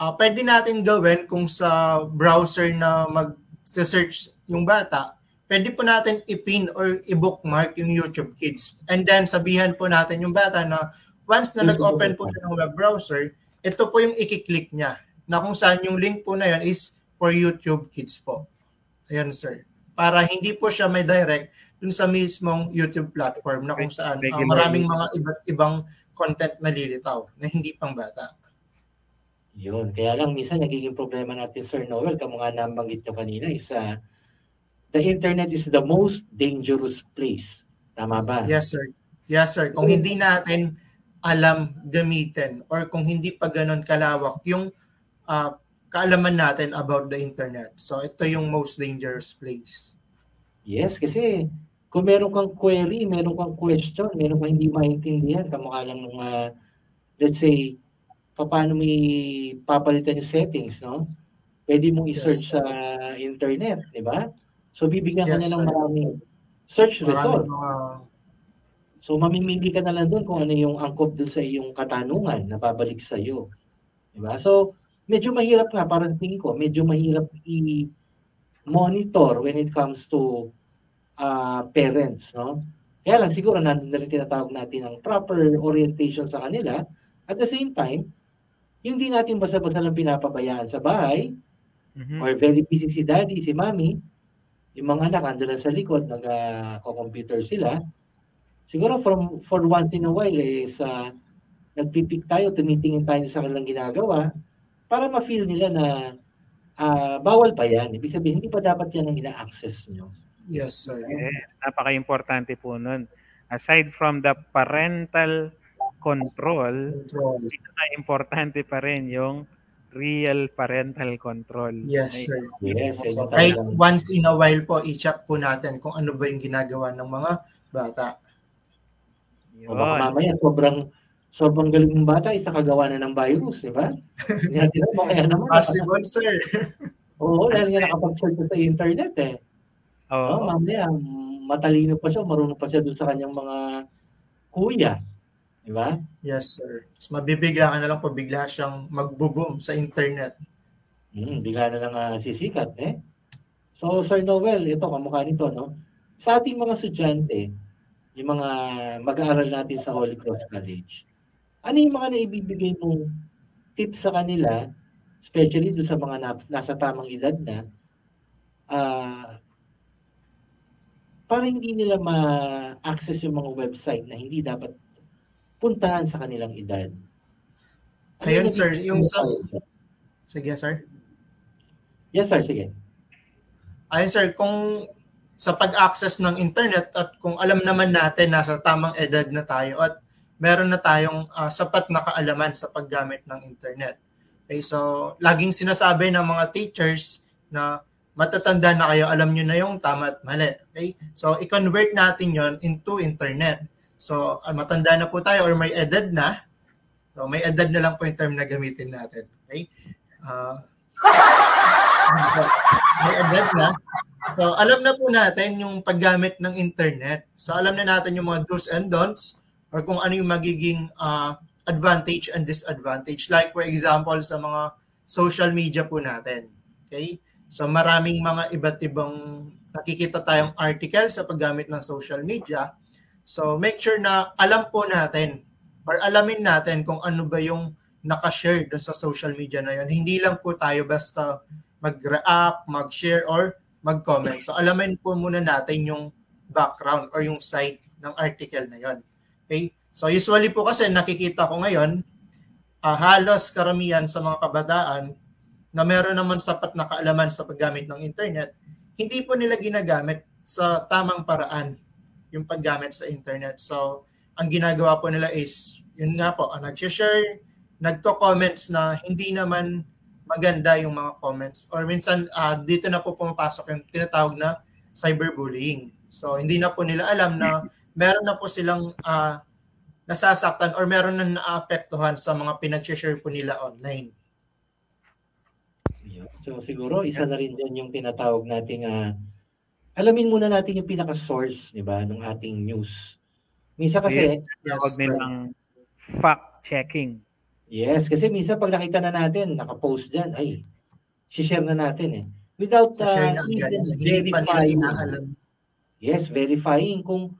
pwede natin gawin kung sa browser na mag-search yung bata, pwede po natin i-pin or i-bookmark yung YouTube Kids. And then, sabihan po natin yung bata na once na nag-open po siya ng web browser, ito po yung i-click niya, na kung saan yung link po na yun is for YouTube Kids po. Ayan, sir. Para hindi po siya may direct dun sa mismong YouTube platform na kung saan maraming mga iba't ibang content na lilitaw na hindi pang bata. Yun. Kaya lang, minsan nagiging problema natin, Sir Noel, kamo nga nabanggit nyo kanina, isa the internet is the most dangerous place. Tama ba? Yes, sir. Yes, sir. Kung hindi natin alam gamitin or kung hindi pa ganun kalawak yung kaalaman natin about the internet. So, ito yung most dangerous place. Yes, kasi kung meron kang query, meron kang question, meron kang hindi maintindihan, kamukha lang ng, let's say, paano may papalitan yung settings, no? Pwede mong i-search sa internet, di ba? So, bibigyan ka na ng maraming search result. So, mamimili ka na lang doon kung ano yung angkop doon sa iyong katanungan na babalik sa iyo. Diba? So, medyo mahirap nga, parang tingin ko, medyo mahirap i-monitor when it comes to parents, no? Kaya lang siguro nandun na rin tinatawag natin ang proper orientation sa kanila. At the same time, yung di natin basta-basta lang pinapabayaan sa bahay, or very busy si daddy, si mommy, yung mga anak andun lang sa likod, nag-computer sila. Siguro for once in a while is nagpipik tayo, tumitingin tayo sa kanilang ginagawa para ma-feel nila na bawal pa yan. Ibig sabihin, hindi pa dapat yan ang ina-access nyo. Yes, sir. Yes, napaka-importante po nun. Aside from the parental control. Importante pa rin yung real parental control. Yes, sir. Yes, so, kahit once in a while po, i-check po natin kung ano ba yung ginagawa ng mga bata. O baka mamaya, sobrang galing ng bata, isa kagawa na ng virus, di ba? Hindi natin mo kaya naman. Possible, sir. Oo, dahil nga nakapag-search sa internet eh. Oo. Mamaya, matalino pa siya, marunong pa siya doon sa kanyang mga kuya. Di ba? Yes, sir. Mas mabibigla ka na lang po, bigla siyang magbo-boom sa internet. Bigla na lang sisikat eh. So, Sir Noel, ito, kamukha nito, no? Sa ating mga estudyante, yung mga mag-aaral natin sa Holy Cross College, ano yung mga naibibigay mong tips sa kanila, especially doon sa mga nasa tamang edad na, para hindi nila ma-access yung mga website na hindi dapat puntahan sa kanilang edad? Ano ayun, sir. Yung sa... Sige, sir. Yes, sir. Sige. Ayun, sir. Kung sa pag-access ng internet at kung alam naman natin nasa tamang edad na tayo at meron na tayong sapat na kaalaman sa paggamit ng internet. Okay, so laging sinasabi ng mga teachers na matatanda na kayo, alam nyo na yung tama at mali. Okay? So i-convert natin yon into internet. So matanda na po tayo or may edad na. So may edad na lang po yung term na gamitin natin. Okay? May edad na. So, alam na po natin yung paggamit ng internet. So, alam na natin yung mga do's and don'ts or kung ano yung magiging advantage and disadvantage. Like, for example, sa mga social media po natin. Okay? So, maraming mga iba't ibang nakikita tayong article sa paggamit ng social media. So, make sure na alam po natin or alamin natin kung ano ba yung nakashare dun sa social media na yun. Hindi lang po tayo basta mag-react, mag-share, or mag-comment. So, alamin po muna natin yung background or yung site ng article na yon. Okay? So, usually po kasi nakikita ko ngayon, halos karamihan sa mga kabataan na meron naman sapat na kaalaman sa paggamit ng internet, hindi po nila ginagamit sa tamang paraan yung paggamit sa internet. So, ang ginagawa po nila is, yun nga po, nag-share, nagko-comments na hindi naman maganda yung mga comments. Or minsan, dito na po pumapasok yung tinatawag na cyberbullying. So, hindi na po nila alam na meron na po silang nasasaktan or meron na naapektuhan sa mga pinag-share po nila online. So, siguro, isa na rin dyan yung tinatawag nating alamin muna natin yung pinaka-source, di ba, ng ating news. Minsan kasi... Tinatawag nilang fact-checking. Yes, kasi minsan pag nakita na natin, nakapost dyan, ay, share na natin eh. Without verifying. Yes, verifying kung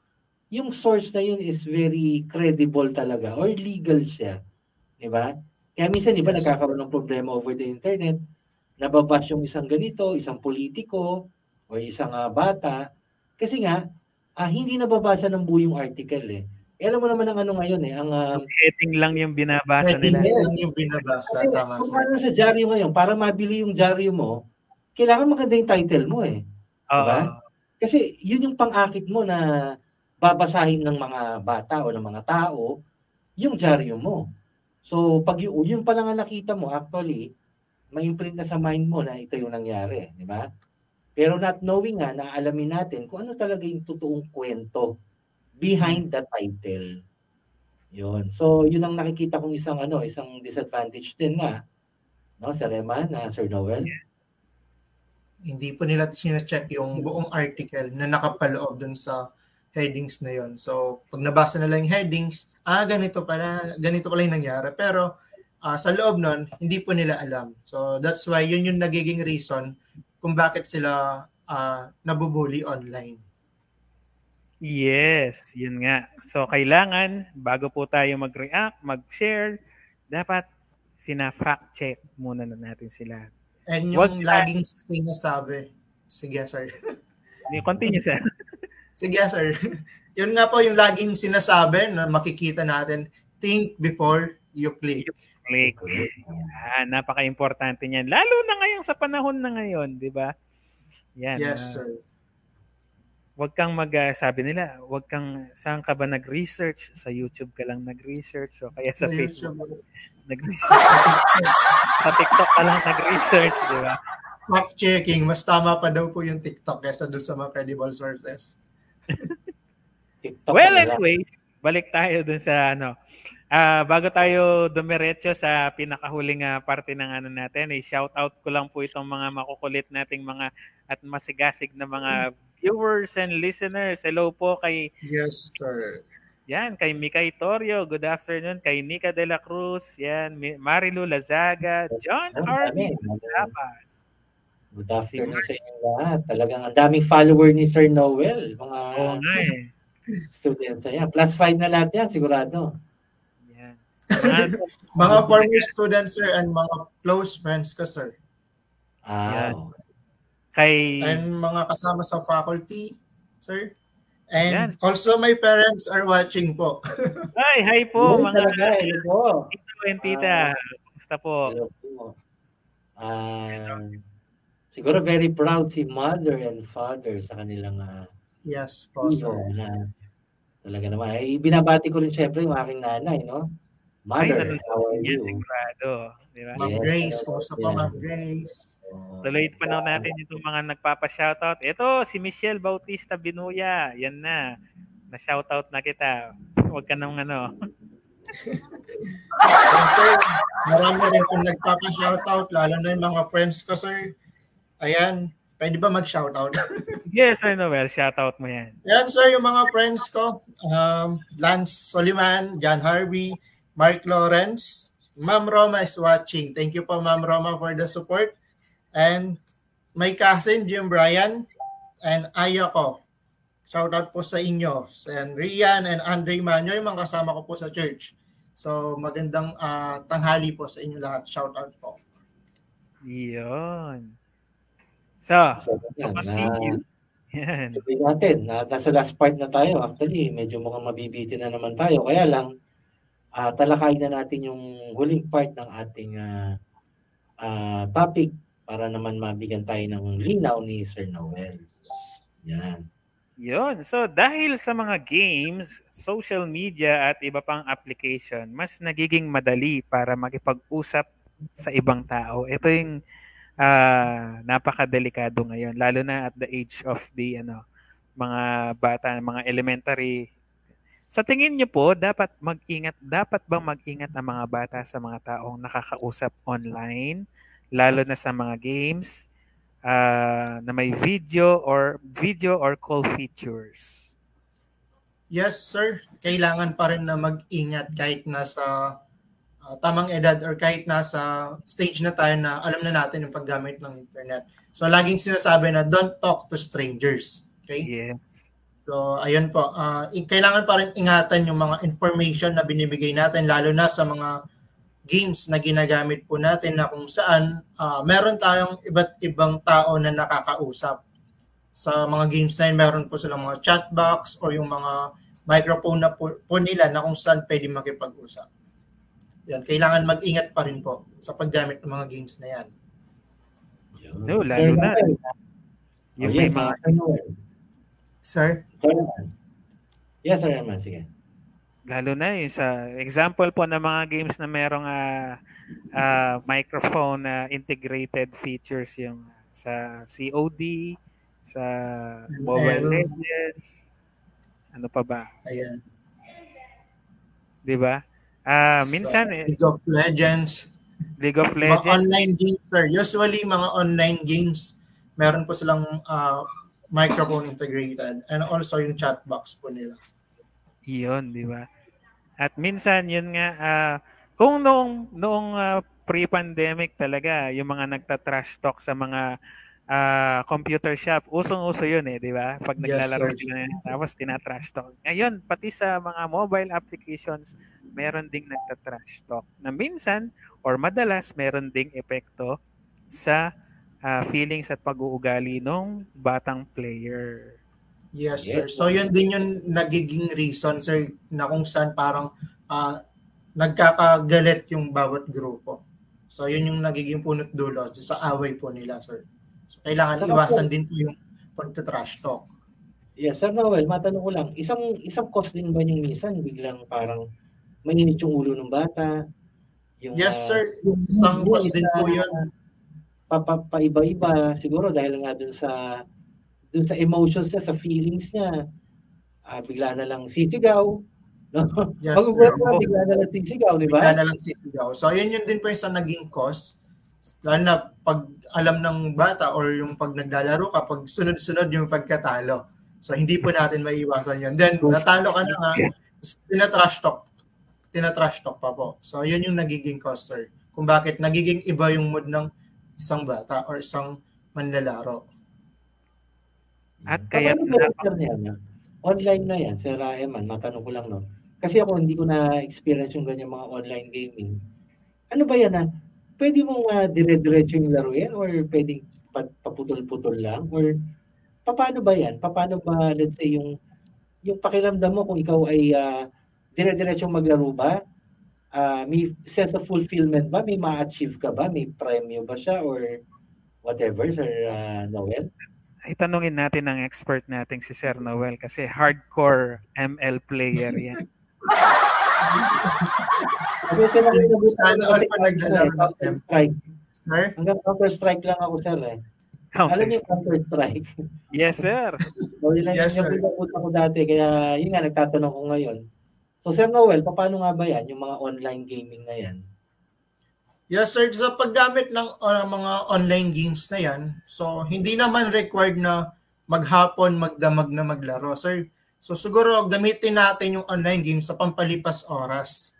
yung source na yun is very credible talaga or legal siya. Diba? Kaya minsan, diba, nagkakaroon ng problema over the internet, nababash yung isang ganito, isang politiko, o isang bata, kasi nga, hindi nababasa ng buong article eh. Eh, alam mo naman ang ano ngayon eh. Ang heading lang yung binabasa nila. Heading lang yung binabasa. Tama. Kung paano sa dyaryo ngayon, para mabili yung dyaryo mo, kailangan maganda yung title mo eh. Diba? Kasi yun yung pang-akit mo na babasahin ng mga bata o ng mga tao, yung dyaryo mo. So, pag yun pa lang ang nakita mo, actually, may imprint na sa mind mo na ito yung nangyari. Diba? Pero not knowing nga, naalamin natin kung ano talaga yung totoong kwento behind the title. Yun. So, yun ang nakikita kong isang disadvantage din nga. No, Sir Eman, Sir Noel? Yeah. Hindi po nila sinacheck yung buong article na nakapaloob dun sa headings na yun. So, pag nabasa nila yung headings, ganito pala yung nangyari. Pero, sa loob nun, hindi po nila alam. So, that's why yun yung nagiging reason kung bakit sila nabubuli online. Yes, yun nga. So, kailangan, bago po tayo mag-react, mag-share, dapat sina-fact check muna na natin sila. And yung laging sinasabi, sige sir. Continue sir. Sige sir. Yun nga po yung laging sinasabi na makikita natin, think before you click. Napaka-importante niyan. Lalo na ngayon sa panahon na ngayon, di ba? Yan, yes, sir. Huwag kang sabi nila, saan ka ba nag-research? Sa YouTube ka lang nag-research o kaya sa Facebook nag-research. Sa TikTok ka lang nag-research, di ba? Fact-checking. Mas tama pa daw po yung TikTok kaysa doon sa mga credible sources. Well, anyways, balik tayo doon sa ano. Bago tayo dumiretso sa pinakahuling parte ng ano natin, shout out ko lang po itong mga makukulit nating mga at masigasig na mga viewers and listeners. Hello po kay... Yes, sir. Yan, kay Mikay Torrio. Good afternoon. Kay Nika De La Cruz. Yan, Marilu Lazaga. John Arvin. Good afternoon sa inyo lahat. Talagang ang daming follower ni Sir Noel. Mga students. Yan. +5 na lahat yan, sigurado. Mga former students, sir, and mga close friends ka, sir. Wow. And mga kasama sa faculty, sir. And also my parents are watching po. Hi po, mga tito and tita. Kamusta po? Siguro very proud si mother and father sa kanilang yes po, sir. Talaga naman. Binabati ko rin syempre yung aking nanay, no? Mother, how are you? Sigurado. Ma'am Grace, kamusta po, Ma'am Grace? Tuloy panahon natin itong mga nagpapa-shoutout. Ito, si Michelle Bautista Binuya. Yan na. Na-shoutout na kita. Huwag ka nang ano. Sir, marami rin kung nagpapa-shoutout. Lalo na yung mga friends ko, sir. Ayan. Pwede ba mag-shoutout? Yes, I know. Well, shoutout mo yan. Ayan, sir. Yung mga friends ko. Lance Soliman, John Harvey, Mark Lawrence. Ma'am Roma is watching. Thank you po, Ma'am Roma, for the support. And my cousin, Jim Bryan, and Ayoko. Shout out po sa inyo. And Rian and Andre Manyo, yung mga kasama ko po sa church. So magandang tanghali po sa inyo lahat. Shout out po. Iyon. So yan. Sabihin natin, nasa last part na tayo. Actually, medyo mukhang mabibitin na naman tayo. Kaya lang, talakayin na natin yung huling part ng ating topic para naman mabigyan tayo ng linaw ni Sir Noel. Yan. Yun. So, dahil sa mga games, social media at iba pang application, mas nagiging madali para makipag-usap sa ibang tao. Ito yung napakadelikado ngayon, lalo na at the age of the mga bata, mga elementary. Sa tingin niyo po, dapat bang mag-ingat ang mga bata sa mga taong nakakausap online? Lalo na sa mga games na may video or call features. Yes, sir. Kailangan pa rin na mag-ingat kahit nasa tamang edad or kahit nasa stage na tayo na alam na natin yung paggamit ng internet. So, laging sinasabi na don't talk to strangers. Okay? Yes. So, ayun po. Kailangan pa rin ingatan yung mga information na binibigay natin, lalo na sa mga games na ginagamit po natin na kung saan meron tayong iba't ibang tao na nakakausap. Sa mga games na yun, meron po silang mga chat box o yung mga microphone na po nila na kung saan pwede makipag-usap. Yan, kailangan mag-ingat pa rin po sa paggamit ng mga games na yan. No, lalo na. Yung may mga... Sir? Yes, sir. Sige. Lalo na yung sa example po ng mga games na merong microphone na integrated features yung sa COD, sa Mobile Legends, ano pa ba? Ayan. Diba? Minsan League of Legends. Mga online games, sir. Usually mga online games, meron po silang microphone integrated and also yung chat box po nila. Iyon, di ba? At minsan, yun nga, kung noong pre-pandemic talaga, yung mga nagta-trash talk sa mga computer shop. Usong-uso yun eh, di ba? Pag naglalaro sila na yun, tapos tinatrash talk. Ngayon, pati sa mga mobile applications, meron ding nagtatrash talk. Na minsan, or madalas, meron ding epekto sa feelings at pag-uugali ng batang player. Yes, sir. So yun din yung nagiging reason, sir, na kung saan parang nagkakagalit yung bawat grupo. So yun yung nagiging punot dulo sa away po nila, sir. So kailangan iwasan din po yung pagtatrash talk. Yes, sir Noel, matanong ko lang, isang cause din ba yung minsan biglang parang mainit yung ulo ng bata? Yung, yes, sir. Isang cause din po yun. Papaiba-iba siguro dahil nga dun sa emotions niya, sa feelings niya, bigla na lang sisigaw. No? Yes, bigla na lang sisigaw, di ba? Bigla na lang sisigaw. So, yun din po yung sa naging cause. Lalo na pag alam ng bata or yung pag naglalaro ka, pag sunod-sunod yung pagkatalo. So, hindi po natin maiiwasan yun. Then, natalo ka na nga, tinatrash talk pa po. So, yun yung nagiging cause, sir. Kung bakit nagiging iba yung mood ng isang bata or isang manlalaro. At kaya online na yan, Sir Eman, matanong ko lang, no? Kasi ako hindi ko na-experience yung ganyan mga online gaming. Ano ba yan, ha? Pwede mong dire-diretso yung laro yan? Or pwedeng paputol-putol lang? Or paano ba yan? Paano ba, let's say, yung pakiramdam mo kung ikaw ay dire-diretso maglaro ba? May sense of fulfillment ba? May ma-achieve ka ba? May premyo ba siya? Or whatever, Sir Noel? Itanungin natin ang expert nating si Sir Noel kasi hardcore ML player yan. Hanggang Counter Strike lang ako, Sir. Eh. Alam niyo Counter Strike? Yes, Sir. Yes, sir. Ko dati, kaya yun nga, nagtatanong ko ngayon. So, Sir Noel, paano nga ba yan, yung mga online gaming na yan? Yes, sir. Sa paggamit ng mga online games na yan, so hindi naman required na maghapon, magdamag na maglaro, sir. So siguro gamitin natin yung online games sa pampalipas oras.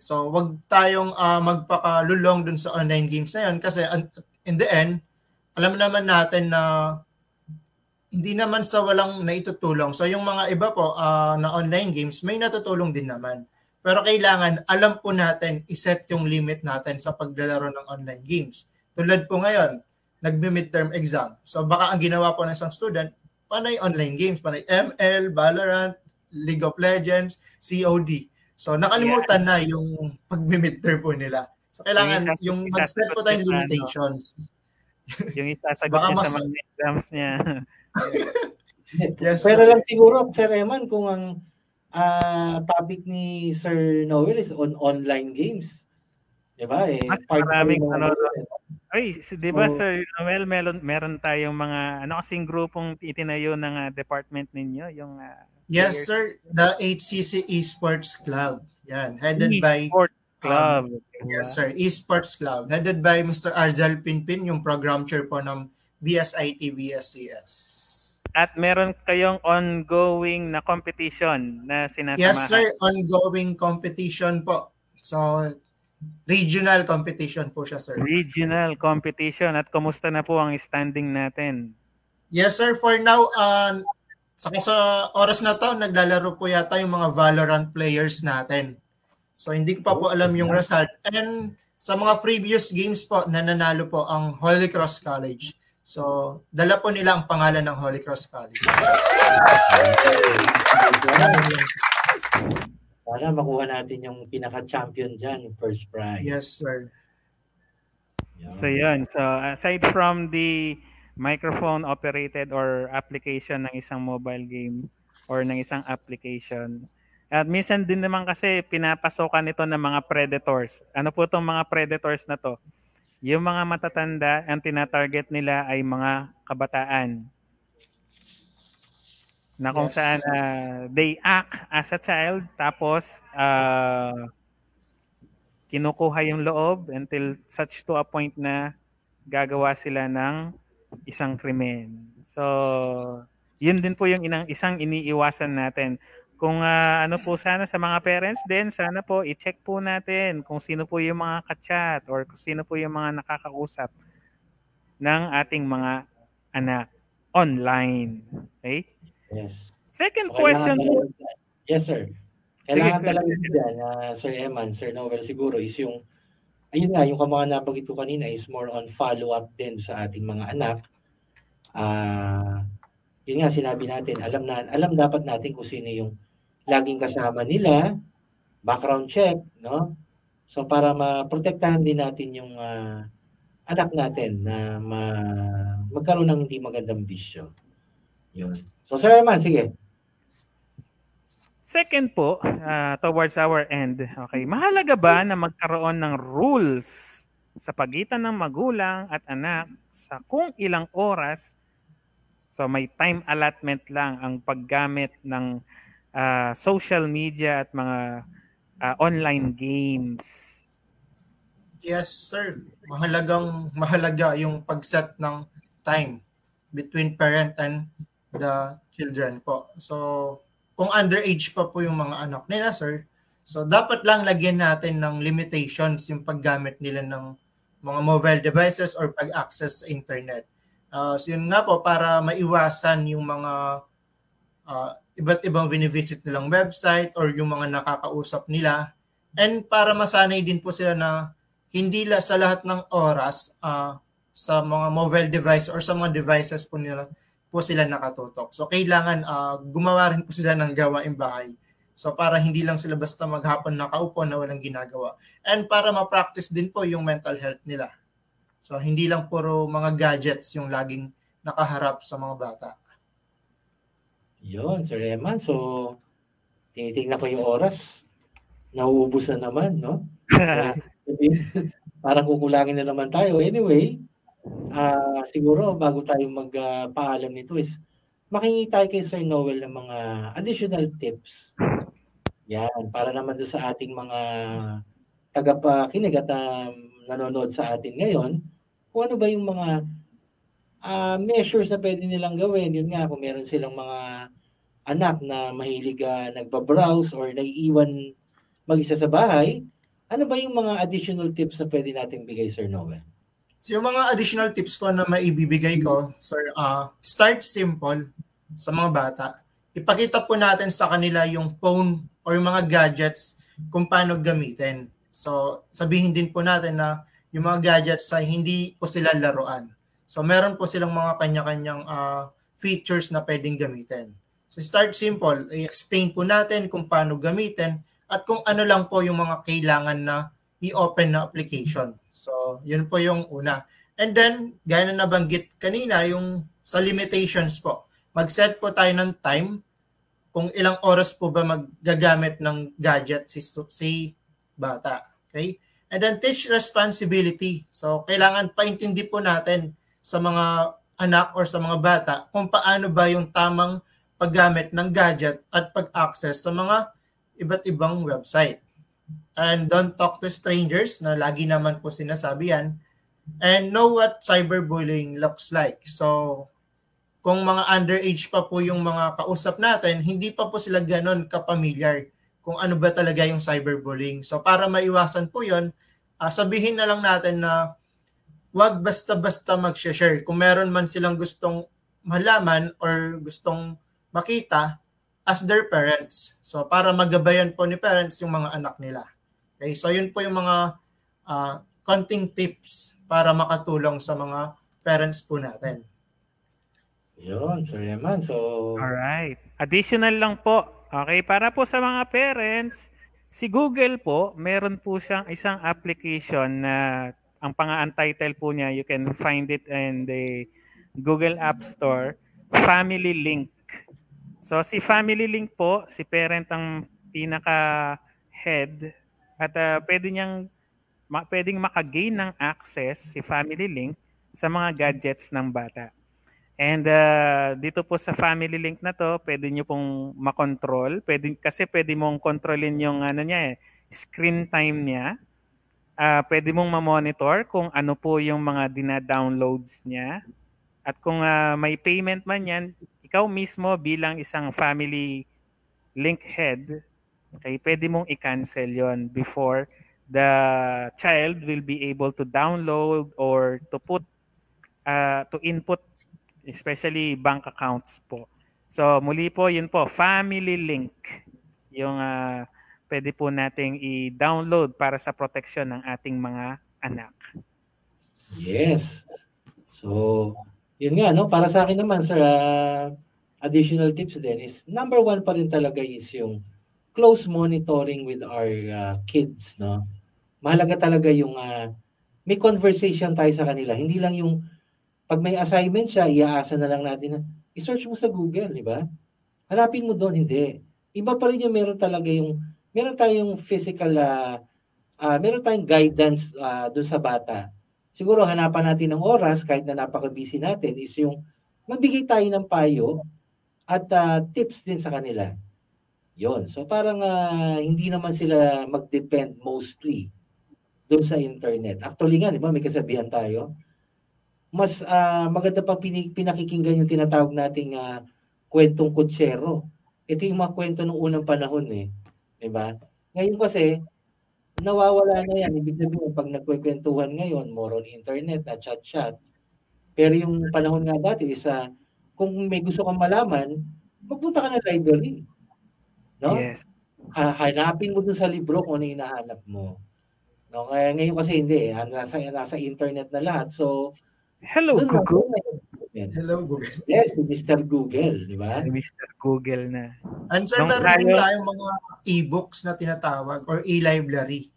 So wag tayong magpakalulong dun sa online games na yan kasi in the end, alam naman natin na hindi naman sa walang naitutulong. So yung mga iba po na online games, may natutulong din naman. Pero kailangan, alam po natin, iset yung limit natin sa paglalaro ng online games. Tulad po ngayon, nagmi-midterm exam. So baka ang ginawa po ng isang student, panay online games, panay ML, Valorant, League of Legends, COD. So nakalimutan na yung pagmi-midterm po nila. So kailangan yung mag-set po tayong limitations. Yung isasagot niya sa mga exams niya. Yes, pero lang siguro, Sir Eman, kung ang topic ni Sir Noel is on online games. Diba? Mas maraming ay, diba so, Sir Noel, meron tayong mga kasing grupong itinayo ng department ninyo? Yung, yes, sir. The HCC Esports Club. Yan. Headed by Esports Club. Yes, sir. Esports Club. Headed by Mr. Arzel Pinpin, yung program chair po ng BSIT, BSCS. At meron kayong ongoing na competition na sinasamahan. Yes, sir. Ongoing competition po. So, regional competition po siya, sir. Regional competition. At kumusta na po ang standing natin? Yes, sir. For now, sa oras na to, naglalaro po yata yung mga Valorant players natin. So, hindi ko pa po alam yung result. And sa mga previous games po, nananalo po ang Holy Cross College. So, dala po nila ang pangalan ng Holy Cross College. Wala, makuha natin yung pinaka-champion dyan, yung first prize. Yes, sir. So, yun. So, aside from the microphone-operated or application ng isang mobile game or ng isang application, at minsan din naman kasi pinapasokan ito ng mga predators. Ano po itong mga predators na to? Yung mga matatanda, ang tinatarget nila ay mga kabataan. Na kung saan they act as a child, tapos kinukuha yung loob until such to a point na gagawa sila ng isang krimen. So, yun din po yung isang iniiwasan natin. Kung ano po sana sa mga parents din, sana po i-check po natin kung sino po yung mga ka-chat or kung sino po yung mga nakakausap ng ating mga anak online. Okay? Yes. Second so, question. Yes, sir. Kailangan talaga dyan, Sir Eman, Sir Noel, siguro is yung, ayun nga, yung mga nabanggit ko kanina is more on follow-up din sa ating mga anak. Yun nga, sinabi natin, alam dapat natin kung sino yung laging kasama nila, background check, no? So, para ma-protectahan din natin yung anak natin na magkaroon ng hindi magandang bisyo. Yun. So, Sir Eman, sige. Second po, towards our end, okay, mahalaga ba na magkaroon ng rules sa pagitan ng magulang at anak sa kung ilang oras, so may time allotment lang ang paggamit ng social media at mga online games? Yes, sir. Mahalaga yung pag-set ng time between parent and the children po. So, kung underage pa po yung mga anak nila, sir. So, dapat lang lagyan natin ng limitations yung paggamit nila ng mga mobile devices or pag-access sa internet. So, yun nga po, para maiwasan yung mga iba't ibang binivisit nilang website or yung mga nakakausap nila. And para masanay din po sila na hindi la sa lahat ng oras sa mga mobile device or sa mga devices po nila, sila nakatutok. So, kailangan gumawa rin po sila ng gawaing bahay. So, para hindi lang sila basta maghapon nakaupo na walang ginagawa. And para ma-practice din po yung mental health nila. So, hindi lang puro mga gadgets yung laging nakaharap sa mga bata. Yun, Sir Eman. So, tinitignan ko yung oras. Nauubos na naman, no? Parang kukulangin na naman tayo. Anyway, siguro bago tayo magpaalam nito is makingi tayo kay Sir Noel ng mga additional tips. Yan, para naman doon sa ating mga tagapakinig at nanonood sa atin ngayon, kung ano ba yung mga measures na pwede nilang gawin. Yun nga, kung meron silang mga anak na mahilig nagbabrowse or naiiwan mag-isa sa bahay, ano ba yung mga additional tips na pwede nating bigay, Sir Noel? So, yung mga additional tips po na maibibigay ko, sir, start simple sa mga bata. Ipakita po natin sa kanila yung phone or yung mga gadgets kung paano gamitin. So, sabihin din po natin na yung mga gadgets ay hindi po sila laruan. So, meron po silang mga kanya-kanyang features na pwedeng gamitin. So, start simple. I-explain po natin kung paano gamitin at kung ano lang po yung mga kailangan na i-open na application. So, yun po yung una. And then, gaya na nabanggit kanina, yung sa limitations po. Mag-set po tayo ng time kung ilang oras po ba magagamit ng gadget si bata. Okay? And then, teach responsibility. So, kailangan paintindi po natin sa mga anak or sa mga bata kung paano ba yung tamang paggamit ng gadget at pag-access sa mga iba't ibang website. And don't talk to strangers, na lagi naman po sinasabi yan. And know what cyberbullying looks like. So, kung mga underage pa po yung mga kausap natin, hindi pa po sila ganun kapamilyar kung ano ba talaga yung cyberbullying. So, para maiwasan po yun, sabihin na lang natin na wag basta-basta mag-share. Kung meron man silang gustong malaman or gustong makita, as their parents. So, para magabayan po ni parents yung mga anak nila. Okay, so yun po yung mga konting tips para makatulong sa mga parents po natin. Yun, Sir Eman. So, alright. Additional lang po. Okay, para po sa mga parents, si Google po, meron po siyang isang application na ang pang-untitle po niya, you can find it in the Google App Store, Family Link. So, si Family Link po, si parent ang pinaka-head at pwedeng makagain ng access si Family Link sa mga gadgets ng bata. And dito po sa Family Link na to, pwede nyo pong makontrol. Pwede mong kontrolin yung screen time niya. Pwede mong mamonitor kung ano po yung mga dina-downloads niya. At kung may payment man yan, ikaw mismo bilang isang Family Link head, okay, pwede mong i-cancel yon before the child will be able to download or to input especially bank accounts po. So muli po, yun po, Family Link. Yung pwede po nating i-download para sa protection ng ating mga anak. Yes. So, yun nga, no? Para sa akin naman, sir, additional tips din is, number one pa rin talaga is yung close monitoring with our kids, no? Mahalaga talaga yung may conversation tayo sa kanila. Hindi lang yung pag may assignment siya, iaasa na lang natin na i-search mo sa Google, di ba? Hanapin mo doon, hindi. Iba pa rin yung meron talaga yung meron tayong physical meron tayong guidance doon sa bata. Siguro hanapan natin ng oras kahit na napaka-busy natin is yung magbigay tayo ng payo at tips din sa kanila. Yon. So parang hindi naman sila mag-depend mostly doon sa internet. Actually nga, di ba, may kasabihan tayo. Mas maganda pang pinakikinggan yung tinatawag nating kwentong kutsero. Ito yung mga kwento ng unang panahon eh. Di ba? Ngayon kasi, nawawala na yan. Ibig sabihin, pag nagkwekwentuhan ngayon, more on internet, chat-chat. Pero yung panahon nga dati is, kung may gusto kang malaman, magpunta ka ng library. No? Yes. Hanapin mo dun sa libro kung ano hinahanap mo. No, kaya ngayon kasi hindi eh. Nasa internet na lahat. So, hello Google. Hello Google. Yes, Mr. Google, di ba? Mr. Google na. And sir, meron tayo mga e-books na tinatawag or e-library.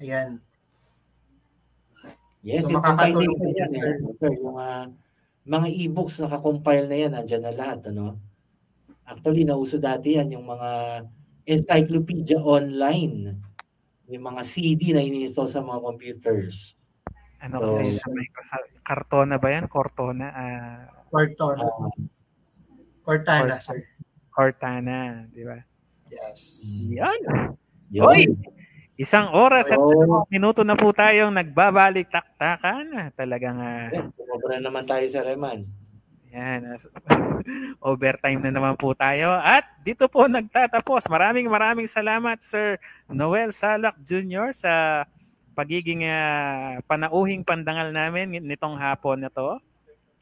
Ayan. Yes, so makakatulong yan, sir. Yung mga e-books na nakakompile na yan, nandiyan na lahat, ano? Actually, nauso dati yan yung mga encyclopedia online. Yung mga CD na ini-install sa mga computers. Ano so, kasi Cortana ba yan? Cortana? Cortana. Cortana, sir. Cortana, di ba? Yes. Yan. Hoy! Isang oras at minuto na po tayong nagbabalik taktakan. Talagang... Sobra naman tayo sa Reman. Yan. Overtime na naman po tayo. At dito po nagtatapos. Maraming salamat, Sir Noel Salak Jr. sa pagiging panauhing pandangal namin nitong hapon na to.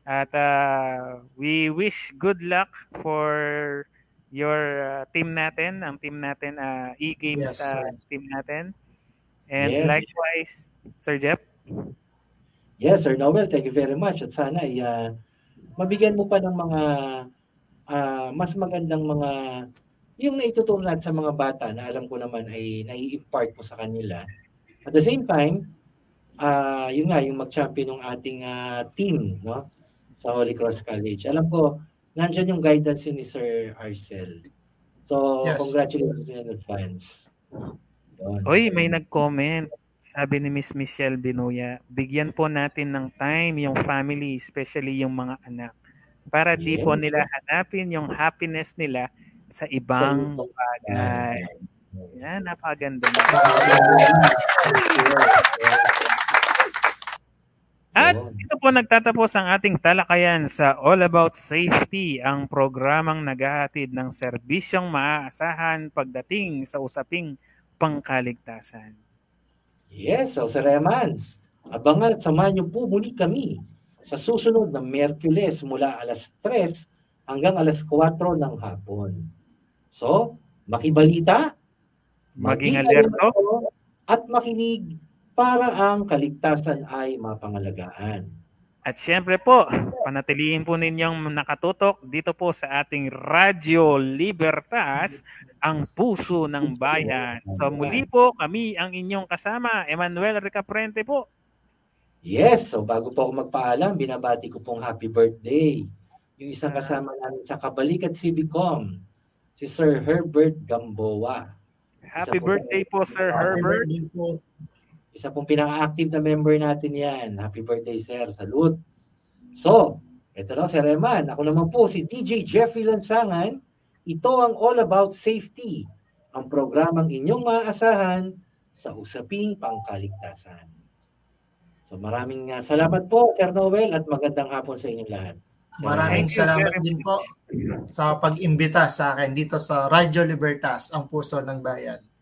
At we wish good luck for your team natin, ang team natin, e-games team natin. And likewise, Sir Jeff. Yes, Sir Noel, thank you very much. At sana mabigyan mo pa ng mga mas magandang mga yung naitutunan sa mga bata na alam ko naman ay nai-impart ko sa kanila. At the same time, yun nga, yung mag-champion ng ating team, no, sa Holy Cross College. Alam ko, nandiyan yung guidance yun ni Sir Arzel. So, congratulations in advance. Oy, may nag-comment. Sabi ni Miss Michelle Binuya, bigyan po natin ng time yung family, especially yung mga anak, para di po nila hanapin yung happiness nila sa ibang bagay. Yan, napakaganda. At dito po nagtatapos ang ating talakayan sa All About Safety, ang programang naghahatid ng serbisyong maaasahan pagdating sa usaping pangkaligtasan. Yes, so Sir Eman, abangan at samahan niyo po muli kami sa susunod na Miyerkules mula alas 3 hanggang alas 4 ng hapon. So, makibalita, maging alerto, at makinig para ang kaligtasan ay mapangalagaan. At siyempre po, panatilihin po ninyong nakatutok dito po sa ating Radio Libertas, ang puso ng bayan. So muli po, kami ang inyong kasama, Emmanuel Ricaprente po. Yes, so bago po ako magpaalam, binabati ko pong happy birthday. Yung isang kasama namin sa Kabalikat Cibicom, si Sir Herbert Gamboa. Happy birthday po, Sir Herbert. Isa pong pinaka-active na member natin yan. Happy birthday, Sir. Salute. So, ito na, Sir Eman. Ako naman po, si DJ Jeffrey Lansangan. Ito ang All About Safety, ang programang inyong maaasahan sa usaping pangkaligtasan. So maraming salamat po, Sir Noel, at magandang hapon sa inyong lahat. So, maraming salamat din po sa pag-imbita sa akin dito sa Radio Libertas, ang puso ng bayan.